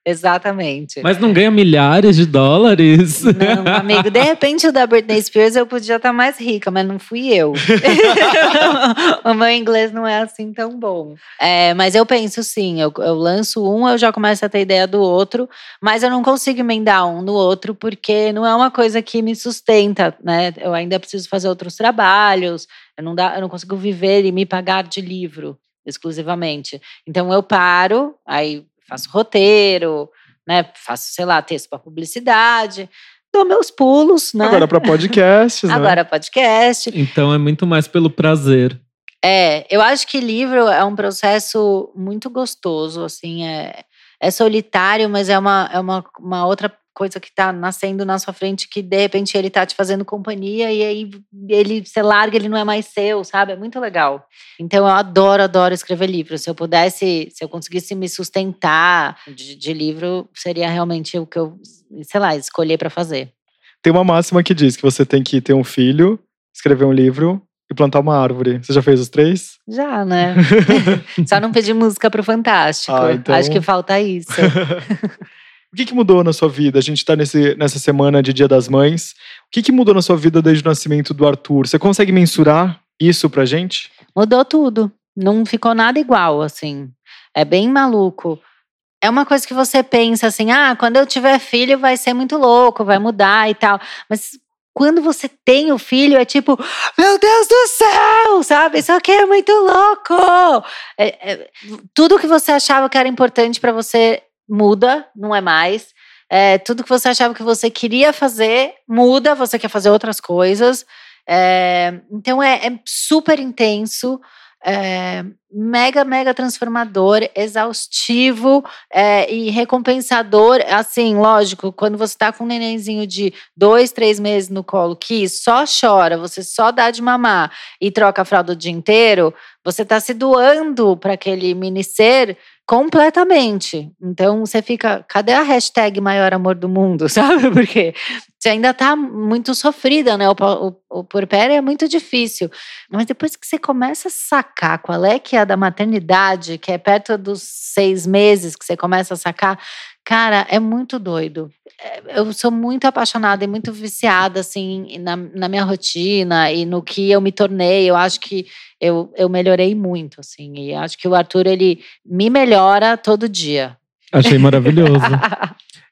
Exatamente. Mas não ganha milhares de dólares? Não, amigo. De repente, o da Britney Spears, eu podia estar mais rica, mas não fui eu. O meu inglês não é assim tão bom. É, mas eu penso, sim. Eu, eu lanço um, eu já começo a ter ideia do outro. Mas eu não consigo emendar um no outro, porque não é uma coisa que me sustenta, né? Eu ainda preciso fazer outros trabalhos. Eu não, dá, eu não consigo viver e me pagar de livro, exclusivamente. Então, eu paro, aí... Faço roteiro, né? Faço, sei lá, texto para publicidade. Dou meus pulos, né? Agora para podcasts, né? Agora podcast. Então é muito mais pelo prazer. É, eu acho que livro é um processo muito gostoso, assim. É, é solitário, mas é uma, é uma, uma outra coisa que tá nascendo na sua frente que, de repente, ele tá te fazendo companhia e aí ele, você larga, ele não é mais seu, sabe? É muito legal. Então, eu adoro, adoro escrever livros. Se eu pudesse, se eu conseguisse me sustentar de, de livro, seria realmente o que eu, sei lá, escolher pra fazer. Tem uma máxima que diz que você tem que ter um filho, escrever um livro e plantar uma árvore. Você já fez os três? Já, né? Só não pedi música pro Fantástico. Ah, então... Acho que falta isso. O que que mudou na sua vida? A gente tá nesse, nessa semana de Dia das Mães. O que que mudou na sua vida desde o nascimento do Arthur? Você consegue mensurar isso pra gente? Mudou tudo. Não ficou nada igual, assim. É bem maluco. É uma coisa que você pensa assim, ah, quando eu tiver filho vai ser muito louco, vai mudar e tal. Mas... Quando você tem o filho, é tipo, meu Deus do céu, sabe? Isso aqui é muito louco. É, é, tudo que você achava que era importante pra você muda, não é mais. É, tudo que você achava que você queria fazer muda, você quer fazer outras coisas. É, então é, é super intenso. É, mega, mega transformador, exaustivo é, e recompensador. Assim, lógico, quando você tá com um nenenzinho de dois, três meses no colo que só chora, você só dá de mamar e troca a fralda o dia inteiro, você tá se doando para aquele mini ser completamente. Então você fica, cadê a hashtag maior amor do mundo, sabe? Porque você ainda tá muito sofrida, né? O, o, o puerpério é muito difícil. Mas depois que você começa a sacar qual é que é a da maternidade, que é perto dos seis meses que você começa a sacar, Cara, é muito doido. Eu sou muito apaixonada e muito viciada, assim, na, na minha rotina e no que eu me tornei. Eu acho que eu, eu melhorei muito, assim. E acho que o Arthur, ele me melhora todo dia. Achei maravilhoso.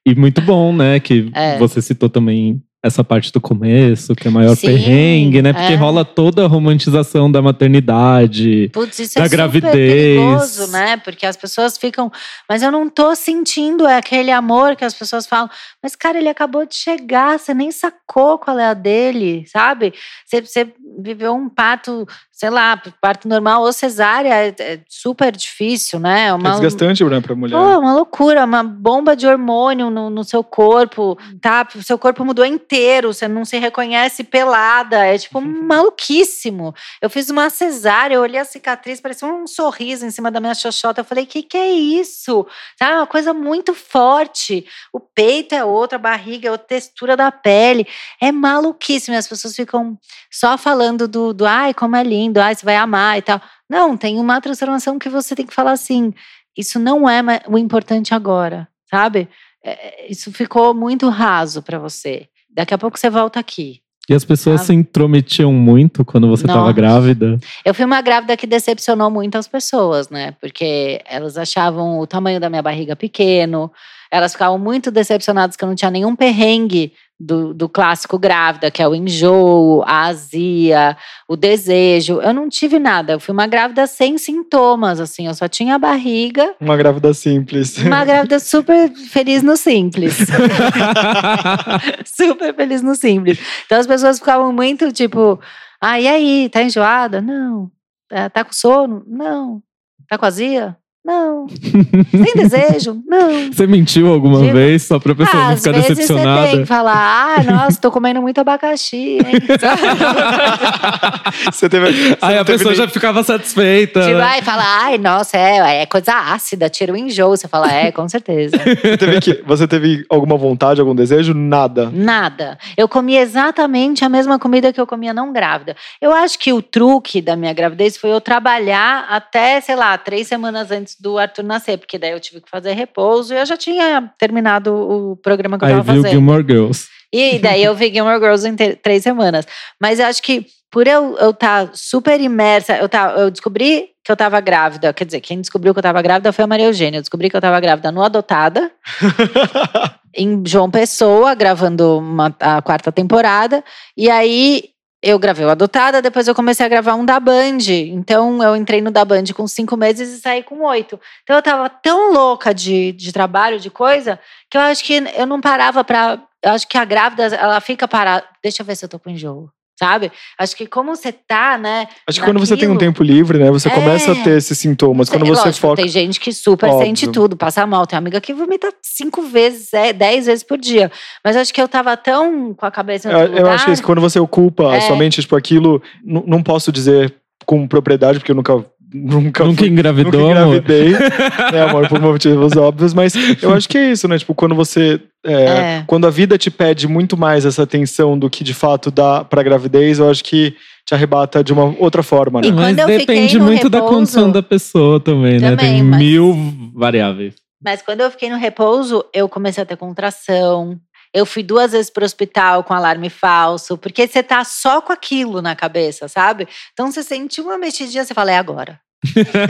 E muito bom, né? Que é. Você citou também essa parte do começo, que é o maior Sim, perrengue, né? Porque é. rola toda a romantização da maternidade, Putz, isso da é gravidez. Super perigoso, né? Porque as pessoas ficam... Mas eu não tô sentindo aquele amor que as pessoas falam. Mas, cara, ele acabou de chegar, você nem sacou qual é a dele, sabe? Você, você viveu um parto, sei lá, parto normal ou cesárea, é super difícil, né? Uma, é desgastante, né, pra mulher. Pô, uma loucura, uma bomba de hormônio no, no seu corpo, tá? O seu corpo mudou inteiro. Inteiro, você não se reconhece pelada, é tipo maluquíssimo. Eu fiz uma cesárea, eu olhei a cicatriz, parecia um sorriso em cima da minha xoxota, eu falei, que que é isso? Sabe, uma coisa muito forte, o peito é outro, a barriga é outra, textura da pele, é maluquíssimo, as pessoas ficam só falando do, do ai, como é lindo, ai, você vai amar e tal. Não, tem uma transformação que você tem que falar assim, isso não é o importante agora, sabe? Isso ficou muito raso pra você. Daqui a pouco você volta aqui. E as pessoas sabe? se intrometiam muito quando você estava grávida? Eu fui uma grávida que decepcionou muito as pessoas, né? Porque elas achavam o tamanho da minha barriga pequeno. Elas ficavam muito decepcionadas que eu não tinha nenhum perrengue do, do clássico grávida, que é o enjoo, a azia, o desejo. Eu não tive nada. Eu fui uma grávida sem sintomas, assim. Eu só tinha a barriga. Uma grávida simples. Uma grávida super feliz no simples. Super feliz no simples. Então as pessoas ficavam muito tipo, ah, e aí? Tá enjoada? Não. Tá com sono? Não. Tá com azia? Não. Sem desejo? Não. Você mentiu alguma Digo, vez só pra pessoa ah, não ficar decepcionada? Às vezes você tem que falar, ah, nossa, tô comendo muito abacaxi, hein? Você teve, você aí a pessoa nem... já ficava satisfeita. Tipo, né? Ai, fala, ai, nossa, é, é coisa ácida, tira o enjoo. Você fala, é, com certeza. Você teve, que, você teve alguma vontade, algum desejo? Nada. Nada. Eu comi exatamente a mesma comida que eu comia não grávida. Eu acho que o truque da minha gravidez foi eu trabalhar até, sei lá, três semanas antes do Arthur nascer, porque daí eu tive que fazer repouso e eu já tinha terminado o programa que eu tava fazendo. Aí viu Gilmore Girls. E daí eu vi Gilmore Girls em ter, três semanas. Mas eu acho que por eu estar tá super imersa, eu, tá, eu descobri que eu tava grávida, quer dizer, quem descobriu que eu tava grávida foi a Maria Eugênia. Eu descobri que eu tava grávida no Adotada, em João Pessoa, gravando uma, a quarta temporada, e aí... Eu gravei o Adotada, depois eu comecei a gravar um da Band. Então, eu entrei no da Band com cinco meses e saí com oito. Então, eu tava tão louca de, de trabalho, de coisa, que eu acho que eu não parava pra... Eu acho que a grávida, ela fica parada. Deixa eu ver se eu tô com enjoo, sabe? Acho que como você tá, né? Acho que naquilo, quando você tem um tempo livre, né? Você é... começa a ter esses sintomas. Quando você lógico, foca... Tem gente que super Óbvio. sente tudo, passa mal. Tem amiga que vomita cinco vezes, dez vezes por dia. Mas acho que eu tava tão com a cabeça no eu, lugar... Eu acho que isso, quando você ocupa é... a sua mente, tipo, aquilo... Não, não posso dizer com propriedade, porque eu nunca... Nunca, nunca fui, engravidou, nunca engravidei, amor. Né, amor, por motivos óbvios, mas eu acho que é isso, né? Tipo, quando você é, é. quando a vida te pede muito mais essa atenção do que de fato dá pra gravidez, eu acho que te arrebata de uma outra forma, né? E mas depende muito repouso, da condição da pessoa também, também né? Tem mas, mil variáveis. Mas quando eu fiquei no repouso, eu comecei a ter contração. Eu fui duas vezes pro hospital com alarme falso, porque você tá só com aquilo na cabeça, sabe? Então você sente uma mexidinha, você fala, é agora.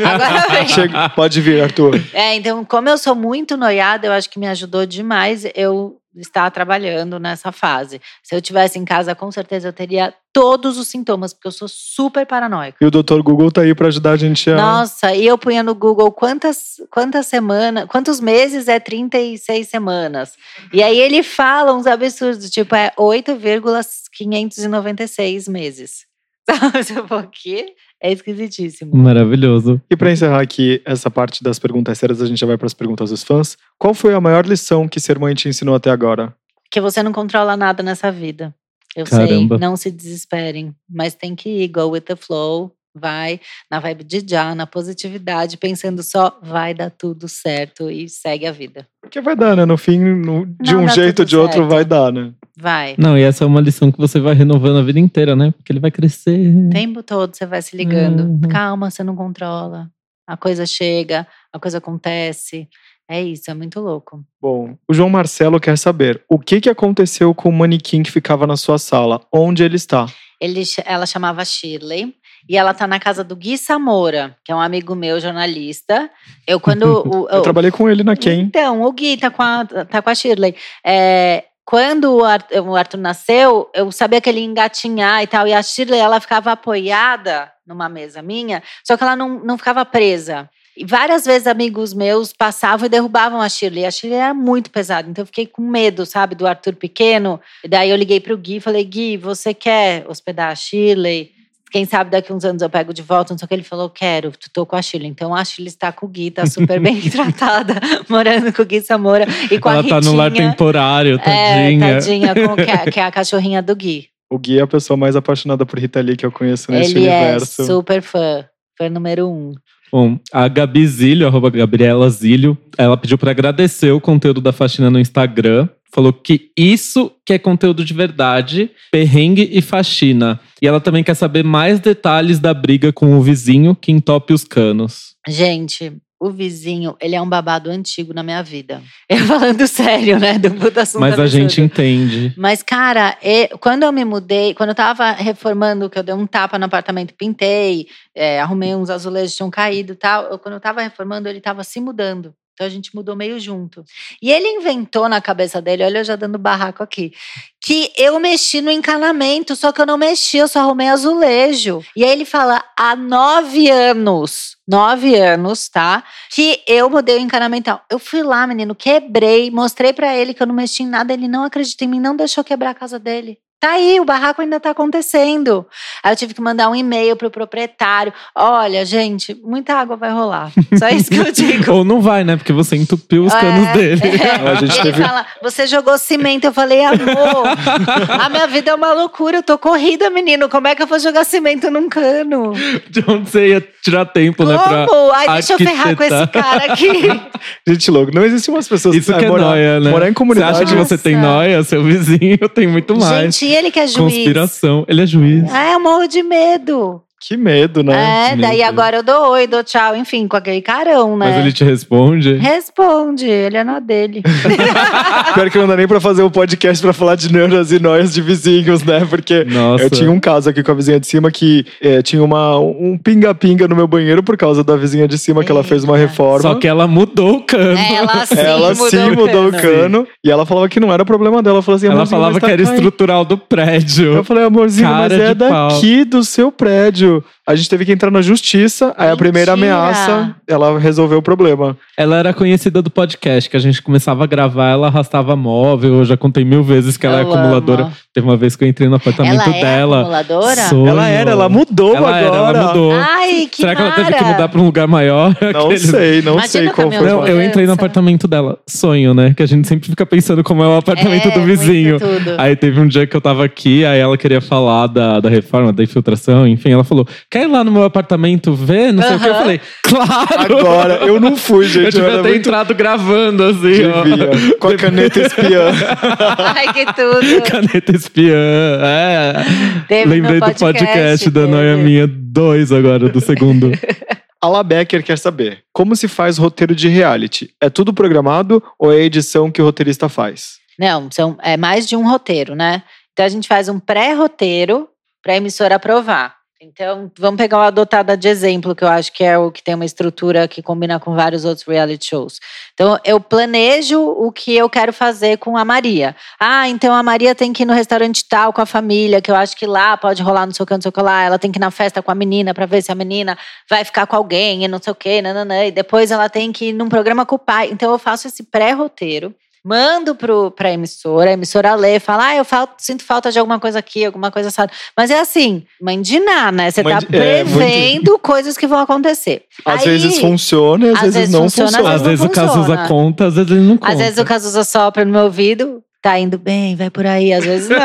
Agora vem. Chega, pode vir, Arthur. É, então como eu sou muito noiada, eu acho que me ajudou demais eu estar trabalhando nessa fase. Se eu estivesse em casa, com certeza eu teria todos os sintomas, porque eu sou super paranoica. E o doutor Google tá aí pra ajudar a gente a... Nossa, e eu punha no Google quantas, quantas semanas, quantos meses é trinta e seis semanas. E aí ele fala uns absurdos, tipo, é oito vírgula quinhentos e noventa e seis meses. Sabe o quê? É esquisitíssimo. Maravilhoso. E pra encerrar aqui essa parte das perguntas sérias, a gente já vai pras perguntas dos fãs. Qual foi a maior lição que ser mãe te ensinou até agora? Que você não controla nada nessa vida. Eu Caramba. sei, não se desesperem, mas tem que ir, go with the flow, vai na vibe de já, na positividade, pensando só, vai dar tudo certo e segue a vida. Porque vai dar, né? No fim, no, de não um jeito ou de outro, certo. vai dar, né? Vai. Não, e essa é uma lição que você vai renovando a vida inteira, né? Porque ele vai crescer. O tempo todo você vai se ligando. Uhum. Calma, você não controla. A coisa chega, a coisa acontece. É isso, é muito louco. Bom, o João Marcelo quer saber o que, que aconteceu com o manequim que ficava na sua sala? Onde ele está? Ele, ela chamava Shirley e ela tá na casa do Gui Samora, que é um amigo meu, jornalista. Eu quando o, eu, eu trabalhei com ele na Quem. Então, o Gui tá com a, tá com a Shirley. É, quando o Arthur, o Arthur nasceu, eu sabia que ele ia engatinhar e tal. E a Shirley, ela ficava apoiada numa mesa minha, só que ela não, não ficava presa. E várias vezes amigos meus passavam e derrubavam a Shirley. A Shirley era muito pesada, então eu fiquei com medo, sabe, do Arthur pequeno. E daí eu liguei pro Gui e falei, Gui, você quer hospedar a Shirley? Quem sabe daqui uns anos eu pego de volta, não sei o que. Ele falou, quero, tô com a Shirley. Então a Shirley está com o Gui, tá super bem tratada, morando com o Gui Samora e com ela a Ritinha. Ela tá no lar temporário, tadinha. É, tadinha, com, que, é, que é a cachorrinha do Gui. O Gui é a pessoa mais apaixonada por Rita Lee que eu conheço neste Ele universo. Ele é super fã, fã número um. Bom, a Gabi Zílio, arroba Gabriela Zílio, ela pediu para agradecer o conteúdo da faxina no Instagram. Falou que isso que é conteúdo de verdade, perrengue e faxina. E ela também quer saber mais detalhes da briga com o vizinho que entope os canos. Gente, o vizinho, ele é um babado antigo na minha vida. Eu falando sério, né? Do puto assunto. Mas a gente entende. Mas, cara, eu, quando eu me mudei, quando eu tava reformando, que eu dei um tapa no apartamento, pintei, é, arrumei uns azulejos que tinham caído e tal. Eu, quando eu tava reformando, ele tava se mudando. Então a gente mudou meio junto. E ele inventou na cabeça dele, olha eu já dando barraco aqui, que eu mexi no encanamento, só que eu não mexi, eu só arrumei azulejo. E aí ele fala, há nove anos, nove anos, tá? Que eu mudei o encanamento. Eu fui lá, menino, quebrei, mostrei pra ele que eu não mexi em nada, ele não acredita em mim, não deixou quebrar a casa dele. Tá aí, o barraco ainda tá acontecendo. Aí eu tive que mandar um e-mail pro proprietário. Olha, gente, muita água vai rolar. Só isso que eu digo. Ou não vai, né? Porque você entupiu os é, canos dele. É. A gente teve... Ele fala, você jogou cimento. Eu falei, amor, a minha vida é uma loucura. Eu tô corrida, menino. Como é que eu vou jogar cimento num cano? De onde você ia tirar tempo, como? Né? Pra ai, deixa arquitetar. Eu ferrar com esse cara aqui. Gente, louco, não existem umas pessoas isso que, que é morar, nóia, né? Morar em comunidade. Você acha que você tem nóia? Seu vizinho tem muito mais. Gente, e ele que é juiz. Conspiração. Ele é juiz. Ah, eu morro de medo. Que medo, né? É, daí medo. Agora eu dou oi, dou tchau, enfim, com aquele carão, né? Mas ele te responde? Responde, ele é na dele. Pior que não dá nem pra fazer um podcast pra falar de neuras e noias de vizinhos, né? Porque nossa. Eu tinha um caso aqui com a vizinha de cima que é, tinha uma, um pinga-pinga no meu banheiro por causa da vizinha de cima, que ela fez uma reforma. Só que ela mudou o cano. Ela sim, ela mudou, sim mudou o cano. O cano e ela falava que não era problema dela. Ela falou assim, ela falava que era caindo. Estrutural do prédio. Eu falei, amorzinho, cara, mas é daqui pau. Do seu prédio. A gente teve que entrar na justiça. Aí a primeira ameaça, ela resolveu o problema. Ela era conhecida do podcast, que a gente começava a gravar, ela arrastava móvel. Eu já contei mil vezes que ela eu é acumuladora. Amo. Teve uma vez que eu entrei no apartamento ela dela. Ela é acumuladora? Sonho. Ela era, ela mudou ela agora. Era, ela mudou. Ai, que será mara. Que ela teve que mudar pra um lugar maior? Não aquele... sei, não imagina sei qual foi. Não, eu entrei no apartamento dela. Sonho, né? Que a gente sempre fica pensando como é o apartamento é, do vizinho. Aí teve um dia que eu tava aqui, aí ela queria falar da, da reforma, da infiltração, enfim, ela falou, quer ir lá no meu apartamento ver? Não sei uhum. o que. Eu falei, claro! Agora, eu não fui, gente. Eu tive até muito... entrado gravando, assim, ó. Com a caneta espiã. Ai, que tudo! Caneta espiã, é. Teve lembrei podcast, do podcast teve. Da Noia Minha dois agora, do segundo. Ala Becker quer saber, como se faz roteiro de reality? É tudo programado ou é a edição que o roteirista faz? Não, são, é mais de um roteiro, né? Então a gente faz um pré-roteiro para a emissora aprovar. Então, vamos pegar o Adotada de exemplo, que eu acho que é o que tem uma estrutura que combina com vários outros reality shows. Então, eu planejo o que eu quero fazer com a Maria. Ah, então a Maria tem que ir no restaurante tal com a família, que eu acho que lá pode rolar não sei o que, não sei o que lá. Ela tem que ir na festa com a menina pra ver se a menina vai ficar com alguém e não sei o que, nananã. E depois ela tem que ir num programa com o pai. Então, eu faço esse pré-roteiro. Mando pro, pra emissora, a emissora lê, fala, ah, eu falo, sinto falta de alguma coisa aqui, alguma coisa assada. Mas é assim, mandinar, né? Você tá prevendo é, muito... coisas que vão acontecer. Às aí, vezes funciona, às, às vezes não funciona. funciona. Às, às vezes, vezes não o funciona. Cazuza conta, às vezes ele não conta. Às vezes o Cazuza sopra no meu ouvido, tá indo bem, vai por aí, às vezes não.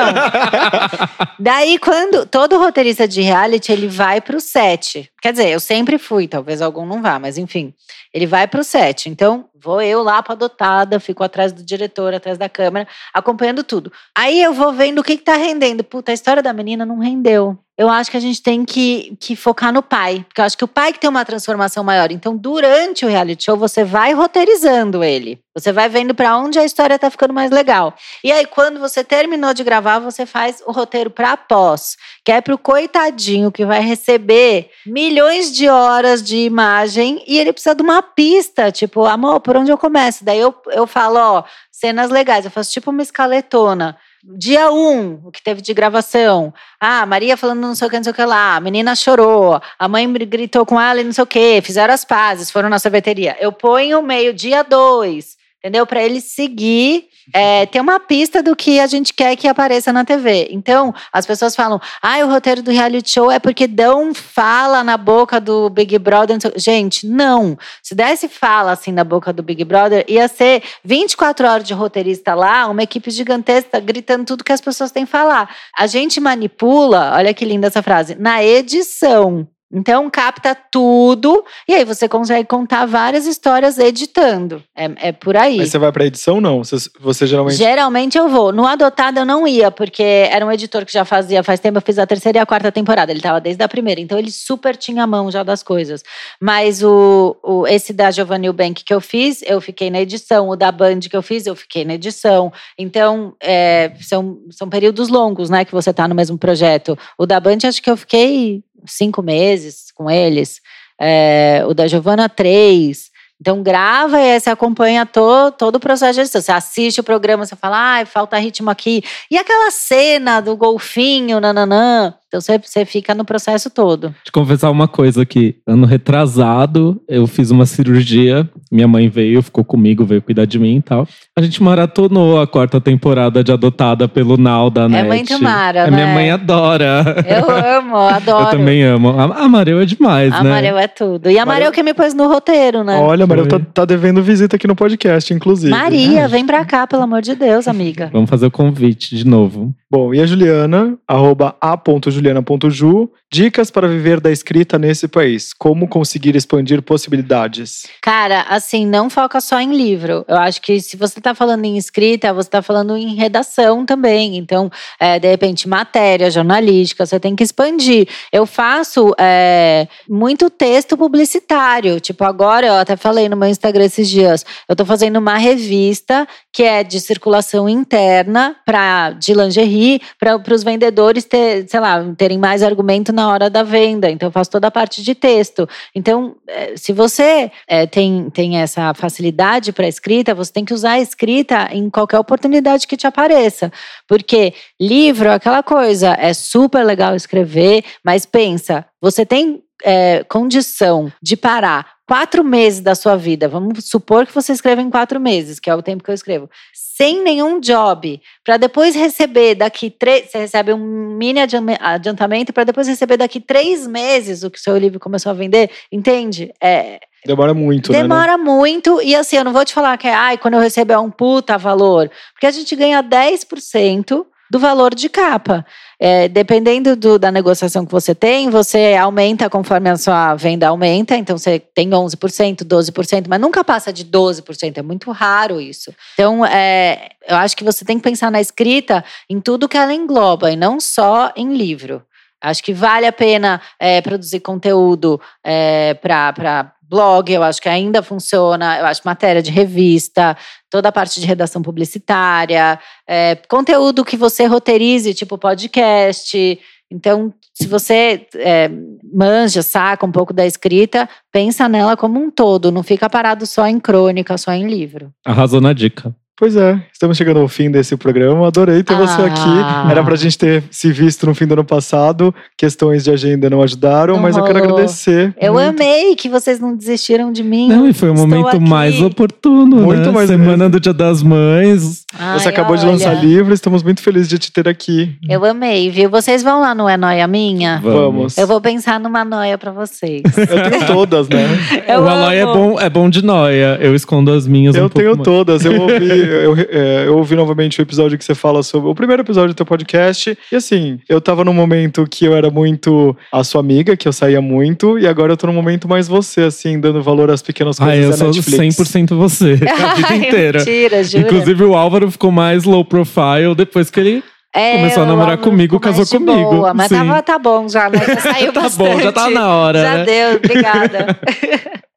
Daí, quando todo roteirista de reality, ele vai pro set. Quer dizer, eu sempre fui, talvez algum não vá, mas enfim. Ele vai pro set, então vou eu lá pra Adotada, fico atrás do diretor, atrás da câmera, acompanhando tudo. Aí eu vou vendo o que que tá rendendo. Puta, a história da menina não rendeu. eu acho que a gente tem que, que focar no pai. Porque eu acho que o pai que tem uma transformação maior. Então, durante o reality show, você vai roteirizando ele. Você vai vendo pra onde a história tá ficando mais legal. E aí, quando você terminou de gravar, você faz o roteiro pra pós. Que é pro coitadinho que vai receber milhões de horas de imagem e ele precisa de uma pista. Tipo, amor, por onde eu começo? Daí eu, eu falo, ó, cenas legais. Eu faço tipo uma escaletona. Dia um, o que teve de gravação. Ah, Maria falando não sei o que, não sei o que lá. A menina chorou. A mãe gritou com ela e não sei o que. Fizeram as pazes, foram na sorveteria. Eu ponho meio dia dois, entendeu? Para ele seguir, é, ter uma pista do que a gente quer que apareça na T V. Então, as pessoas falam, ah, o roteiro do reality show é porque dão fala na boca do Big Brother. Gente, não. Se desse fala assim na boca do Big Brother, ia ser vinte e quatro horas de roteirista lá, uma equipe gigantesca gritando tudo que as pessoas têm que falar. A gente manipula, olha que linda essa frase, na edição. Então, capta tudo e aí você consegue contar várias histórias editando. É, é por aí. Mas você vai pra edição ou não? Você, você geralmente... Geralmente eu vou. No Adotada eu não ia, porque era um editor que já fazia faz tempo. Eu fiz a terceira e a quarta temporada. Ele tava desde a primeira. Então, ele super tinha a mão já das coisas. Mas o, o, esse da Giovanni Eubank que eu fiz, eu fiquei na edição. O da Band que eu fiz, eu fiquei na edição. Então, é, são, são períodos longos, né? Que você tá no mesmo projeto. O da Band, acho que eu fiquei... cinco meses com eles, é, o da Giovana, três. Então grava e aí você acompanha todo, todo o processo de edição. Você assiste o programa, você fala, ai, ah, falta ritmo aqui. E aquela cena do golfinho, nananã. Então você, você fica no processo todo. Te confessar uma coisa aqui. Ano retrasado, eu fiz uma cirurgia. Minha mãe veio, ficou comigo, veio cuidar de mim e tal. A gente maratonou a quarta temporada de Adotada pelo Now da Net. É muito mara, né? Minha mãe adora. Eu amo, adoro. Eu também amo. A Amarelo é demais, a né? Amarelo é tudo. E a Amarelo que me pôs no roteiro, né? Olha, Amarelo tá, tá devendo visita aqui no podcast, inclusive. Maria, é. Vem pra cá, pelo amor de Deus, amiga. Vamos fazer o convite de novo. Bom, e a Juliana, arroba a ponto juliana ponto ju, dicas para viver da escrita nesse país. Como conseguir expandir possibilidades? Cara, assim, não foca só em livro. Eu acho que se você tá falando em escrita, você tá falando em redação também. Então, é, de repente, matéria jornalística, você tem que expandir. Eu faço é, muito texto publicitário. Tipo, agora, eu até falei no meu Instagram esses dias, eu tô fazendo uma revista que é de circulação interna pra, de lingerie, para os vendedores ter, sei lá, terem mais argumento na hora da venda. Então, eu faço toda a parte de texto. Então, se você é, tem, tem essa facilidade para escrita, você tem que usar a escrita em qualquer oportunidade que te apareça. Porque livro é aquela coisa, é super legal escrever, mas pensa, você tem é, condição de parar quatro meses da sua vida, vamos supor que você escreva em quatro meses, que é o tempo que eu escrevo, sem nenhum job, para depois receber daqui três... Você recebe um mini adiantamento para depois receber daqui três meses o que o seu livro começou a vender, entende? É... Demora muito, Demora né? Demora muito. E assim, eu não vou te falar que é, ai, quando eu recebo é um puta valor, porque a gente ganha dez por cento do valor de capa. É, dependendo do, da negociação que você tem, você aumenta conforme a sua venda aumenta. Então, você tem onze por cento, doze por cento, mas nunca passa de doze por cento. É muito raro isso. Então, é, eu acho que você tem que pensar na escrita em tudo que ela engloba e não só em livro. Acho que vale a pena é, produzir conteúdo é, para... blog, eu acho que ainda funciona, eu acho matéria de revista, toda a parte de redação publicitária, é, conteúdo que você roteirize, tipo podcast. Então, se você é, manja, saca um pouco da escrita, pensa nela como um todo, não fica parado só em crônica, só em livro. Arrasou na dica. Pois é, estamos chegando ao fim desse programa. Adorei ter ah. você aqui. Era pra gente ter se visto no fim do ano passado. Questões de agenda não ajudaram, não mas rolou. Eu quero agradecer. Eu muito. Amei que vocês não desistiram de mim. Não, e foi um Estou momento aqui. Mais oportuno, muito né? Mais Semana mesmo. Do Dia das Mães. Ai, você acabou olha. De lançar livro, estamos muito felizes de te ter aqui. Eu amei, viu? Vocês vão lá no É Noia Minha? Vamos. Eu vou pensar numa noia pra vocês. Eu tenho todas, né? Eu o Aloy é bom, é bom de noia. Eu escondo as minhas eu um pouco Eu tenho todas, eu ouvi... Eu, é, eu ouvi novamente o episódio que você fala sobre... O primeiro episódio do teu podcast. E assim, eu tava num momento que eu era muito a sua amiga, que eu saía muito. E agora eu tô num momento mais você, assim, dando valor às pequenas coisas da Netflix. Ah, eu sou cem por cento você. A vida inteira. Mentira, jura? Inclusive o Álvaro ficou mais low profile depois que ele... É, começou a namorar comigo, casou comigo. Boa, mas tava, tá bom já, né? Já saiu tá bastante. Tá bom, já tá na hora. Já né? deu, obrigada.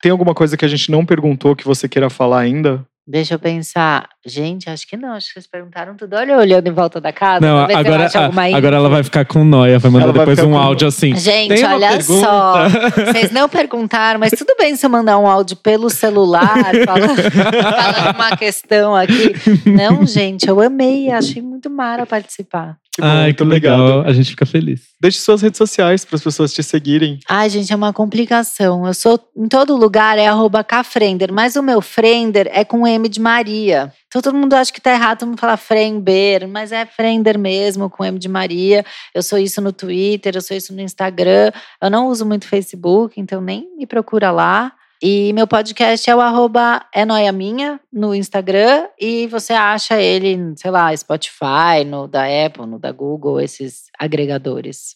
Tem alguma coisa que a gente não perguntou que você queira falar ainda? Deixa eu pensar. Gente, acho que não. Acho que vocês perguntaram tudo. Olha eu olhando em volta da casa. Não, agora, a, agora ela vai ficar com nóia. Vai mandar ela depois vai um com... áudio assim. Gente, olha só. Vocês não perguntaram, mas tudo bem se eu mandar um áudio pelo celular. Falando, falando uma questão aqui. Não, gente, eu amei. Achei muito mara participar. Que bom, Ai, que legal. legal. A gente fica feliz. Deixe suas redes sociais para as pessoas te seguirem. Ai, gente, é uma complicação. Eu sou, em todo lugar, é arroba cafrender. Mas o meu frender é com M de Maria. Então todo mundo acha que tá errado, todo mundo fala Frender, mas é Frender mesmo, com M de Maria. Eu sou isso no Twitter, eu sou isso no Instagram. Eu não uso muito Facebook, então nem me procura lá. E meu podcast é o arroba é noia minha no Instagram. E você acha ele, sei lá, Spotify, no da Apple, no da Google, esses agregadores.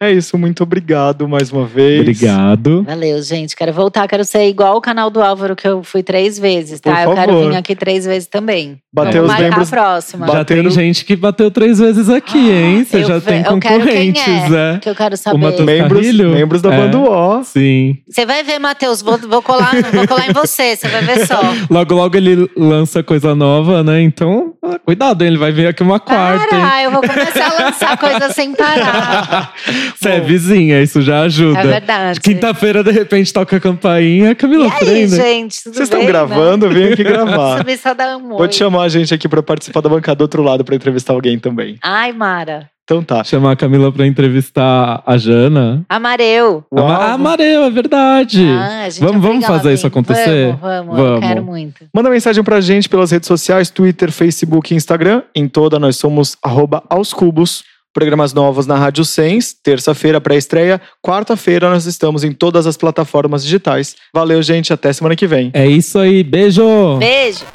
É isso, muito obrigado mais uma vez. Obrigado. Valeu, gente. Quero voltar, quero ser igual o canal do Álvaro, que eu fui três vezes, tá? Por favor. Eu quero vir aqui três vezes também. Bateu os membros. A próxima. Já tem gente que bateu três vezes aqui, ah, hein? Você já ve- tem concorrentes, é, é. Que eu quero saber. O Matheus membros, membros da Banda O. É, sim. Você vai ver, Matheus, vou, vou, colar, vou colar em você, você vai ver só. Logo, logo ele lança coisa nova, né? Então, cuidado, ele vai vir aqui uma quarta. Para, eu vou começar a lançar coisa sem parar. Você é vizinha, isso já ajuda. É verdade. Quinta-feira, de repente, toca a campainha. Camila Frender. Gente, tudo Vocês bem, estão gravando? Né? Vem aqui gravar. Vou te chamar a gente aqui pra participar da bancada do outro lado pra entrevistar alguém também. Ai, Mara. Então tá. Chamar a Camila pra entrevistar a Jana. Amarelo. Ama- Amarelo, é verdade. Ah, a gente vamos vamos fazer isso acontecer? Vamos, vamos, vamos. Eu quero muito. Manda mensagem pra gente pelas redes sociais, Twitter, Facebook e Instagram. Em toda nós somos arroba aos cubos. Programas novos na Rádio Sens, terça-feira pré-estreia, quarta-feira nós estamos em todas as plataformas digitais. Valeu, gente, até semana que vem. É isso aí, beijo! Beijo!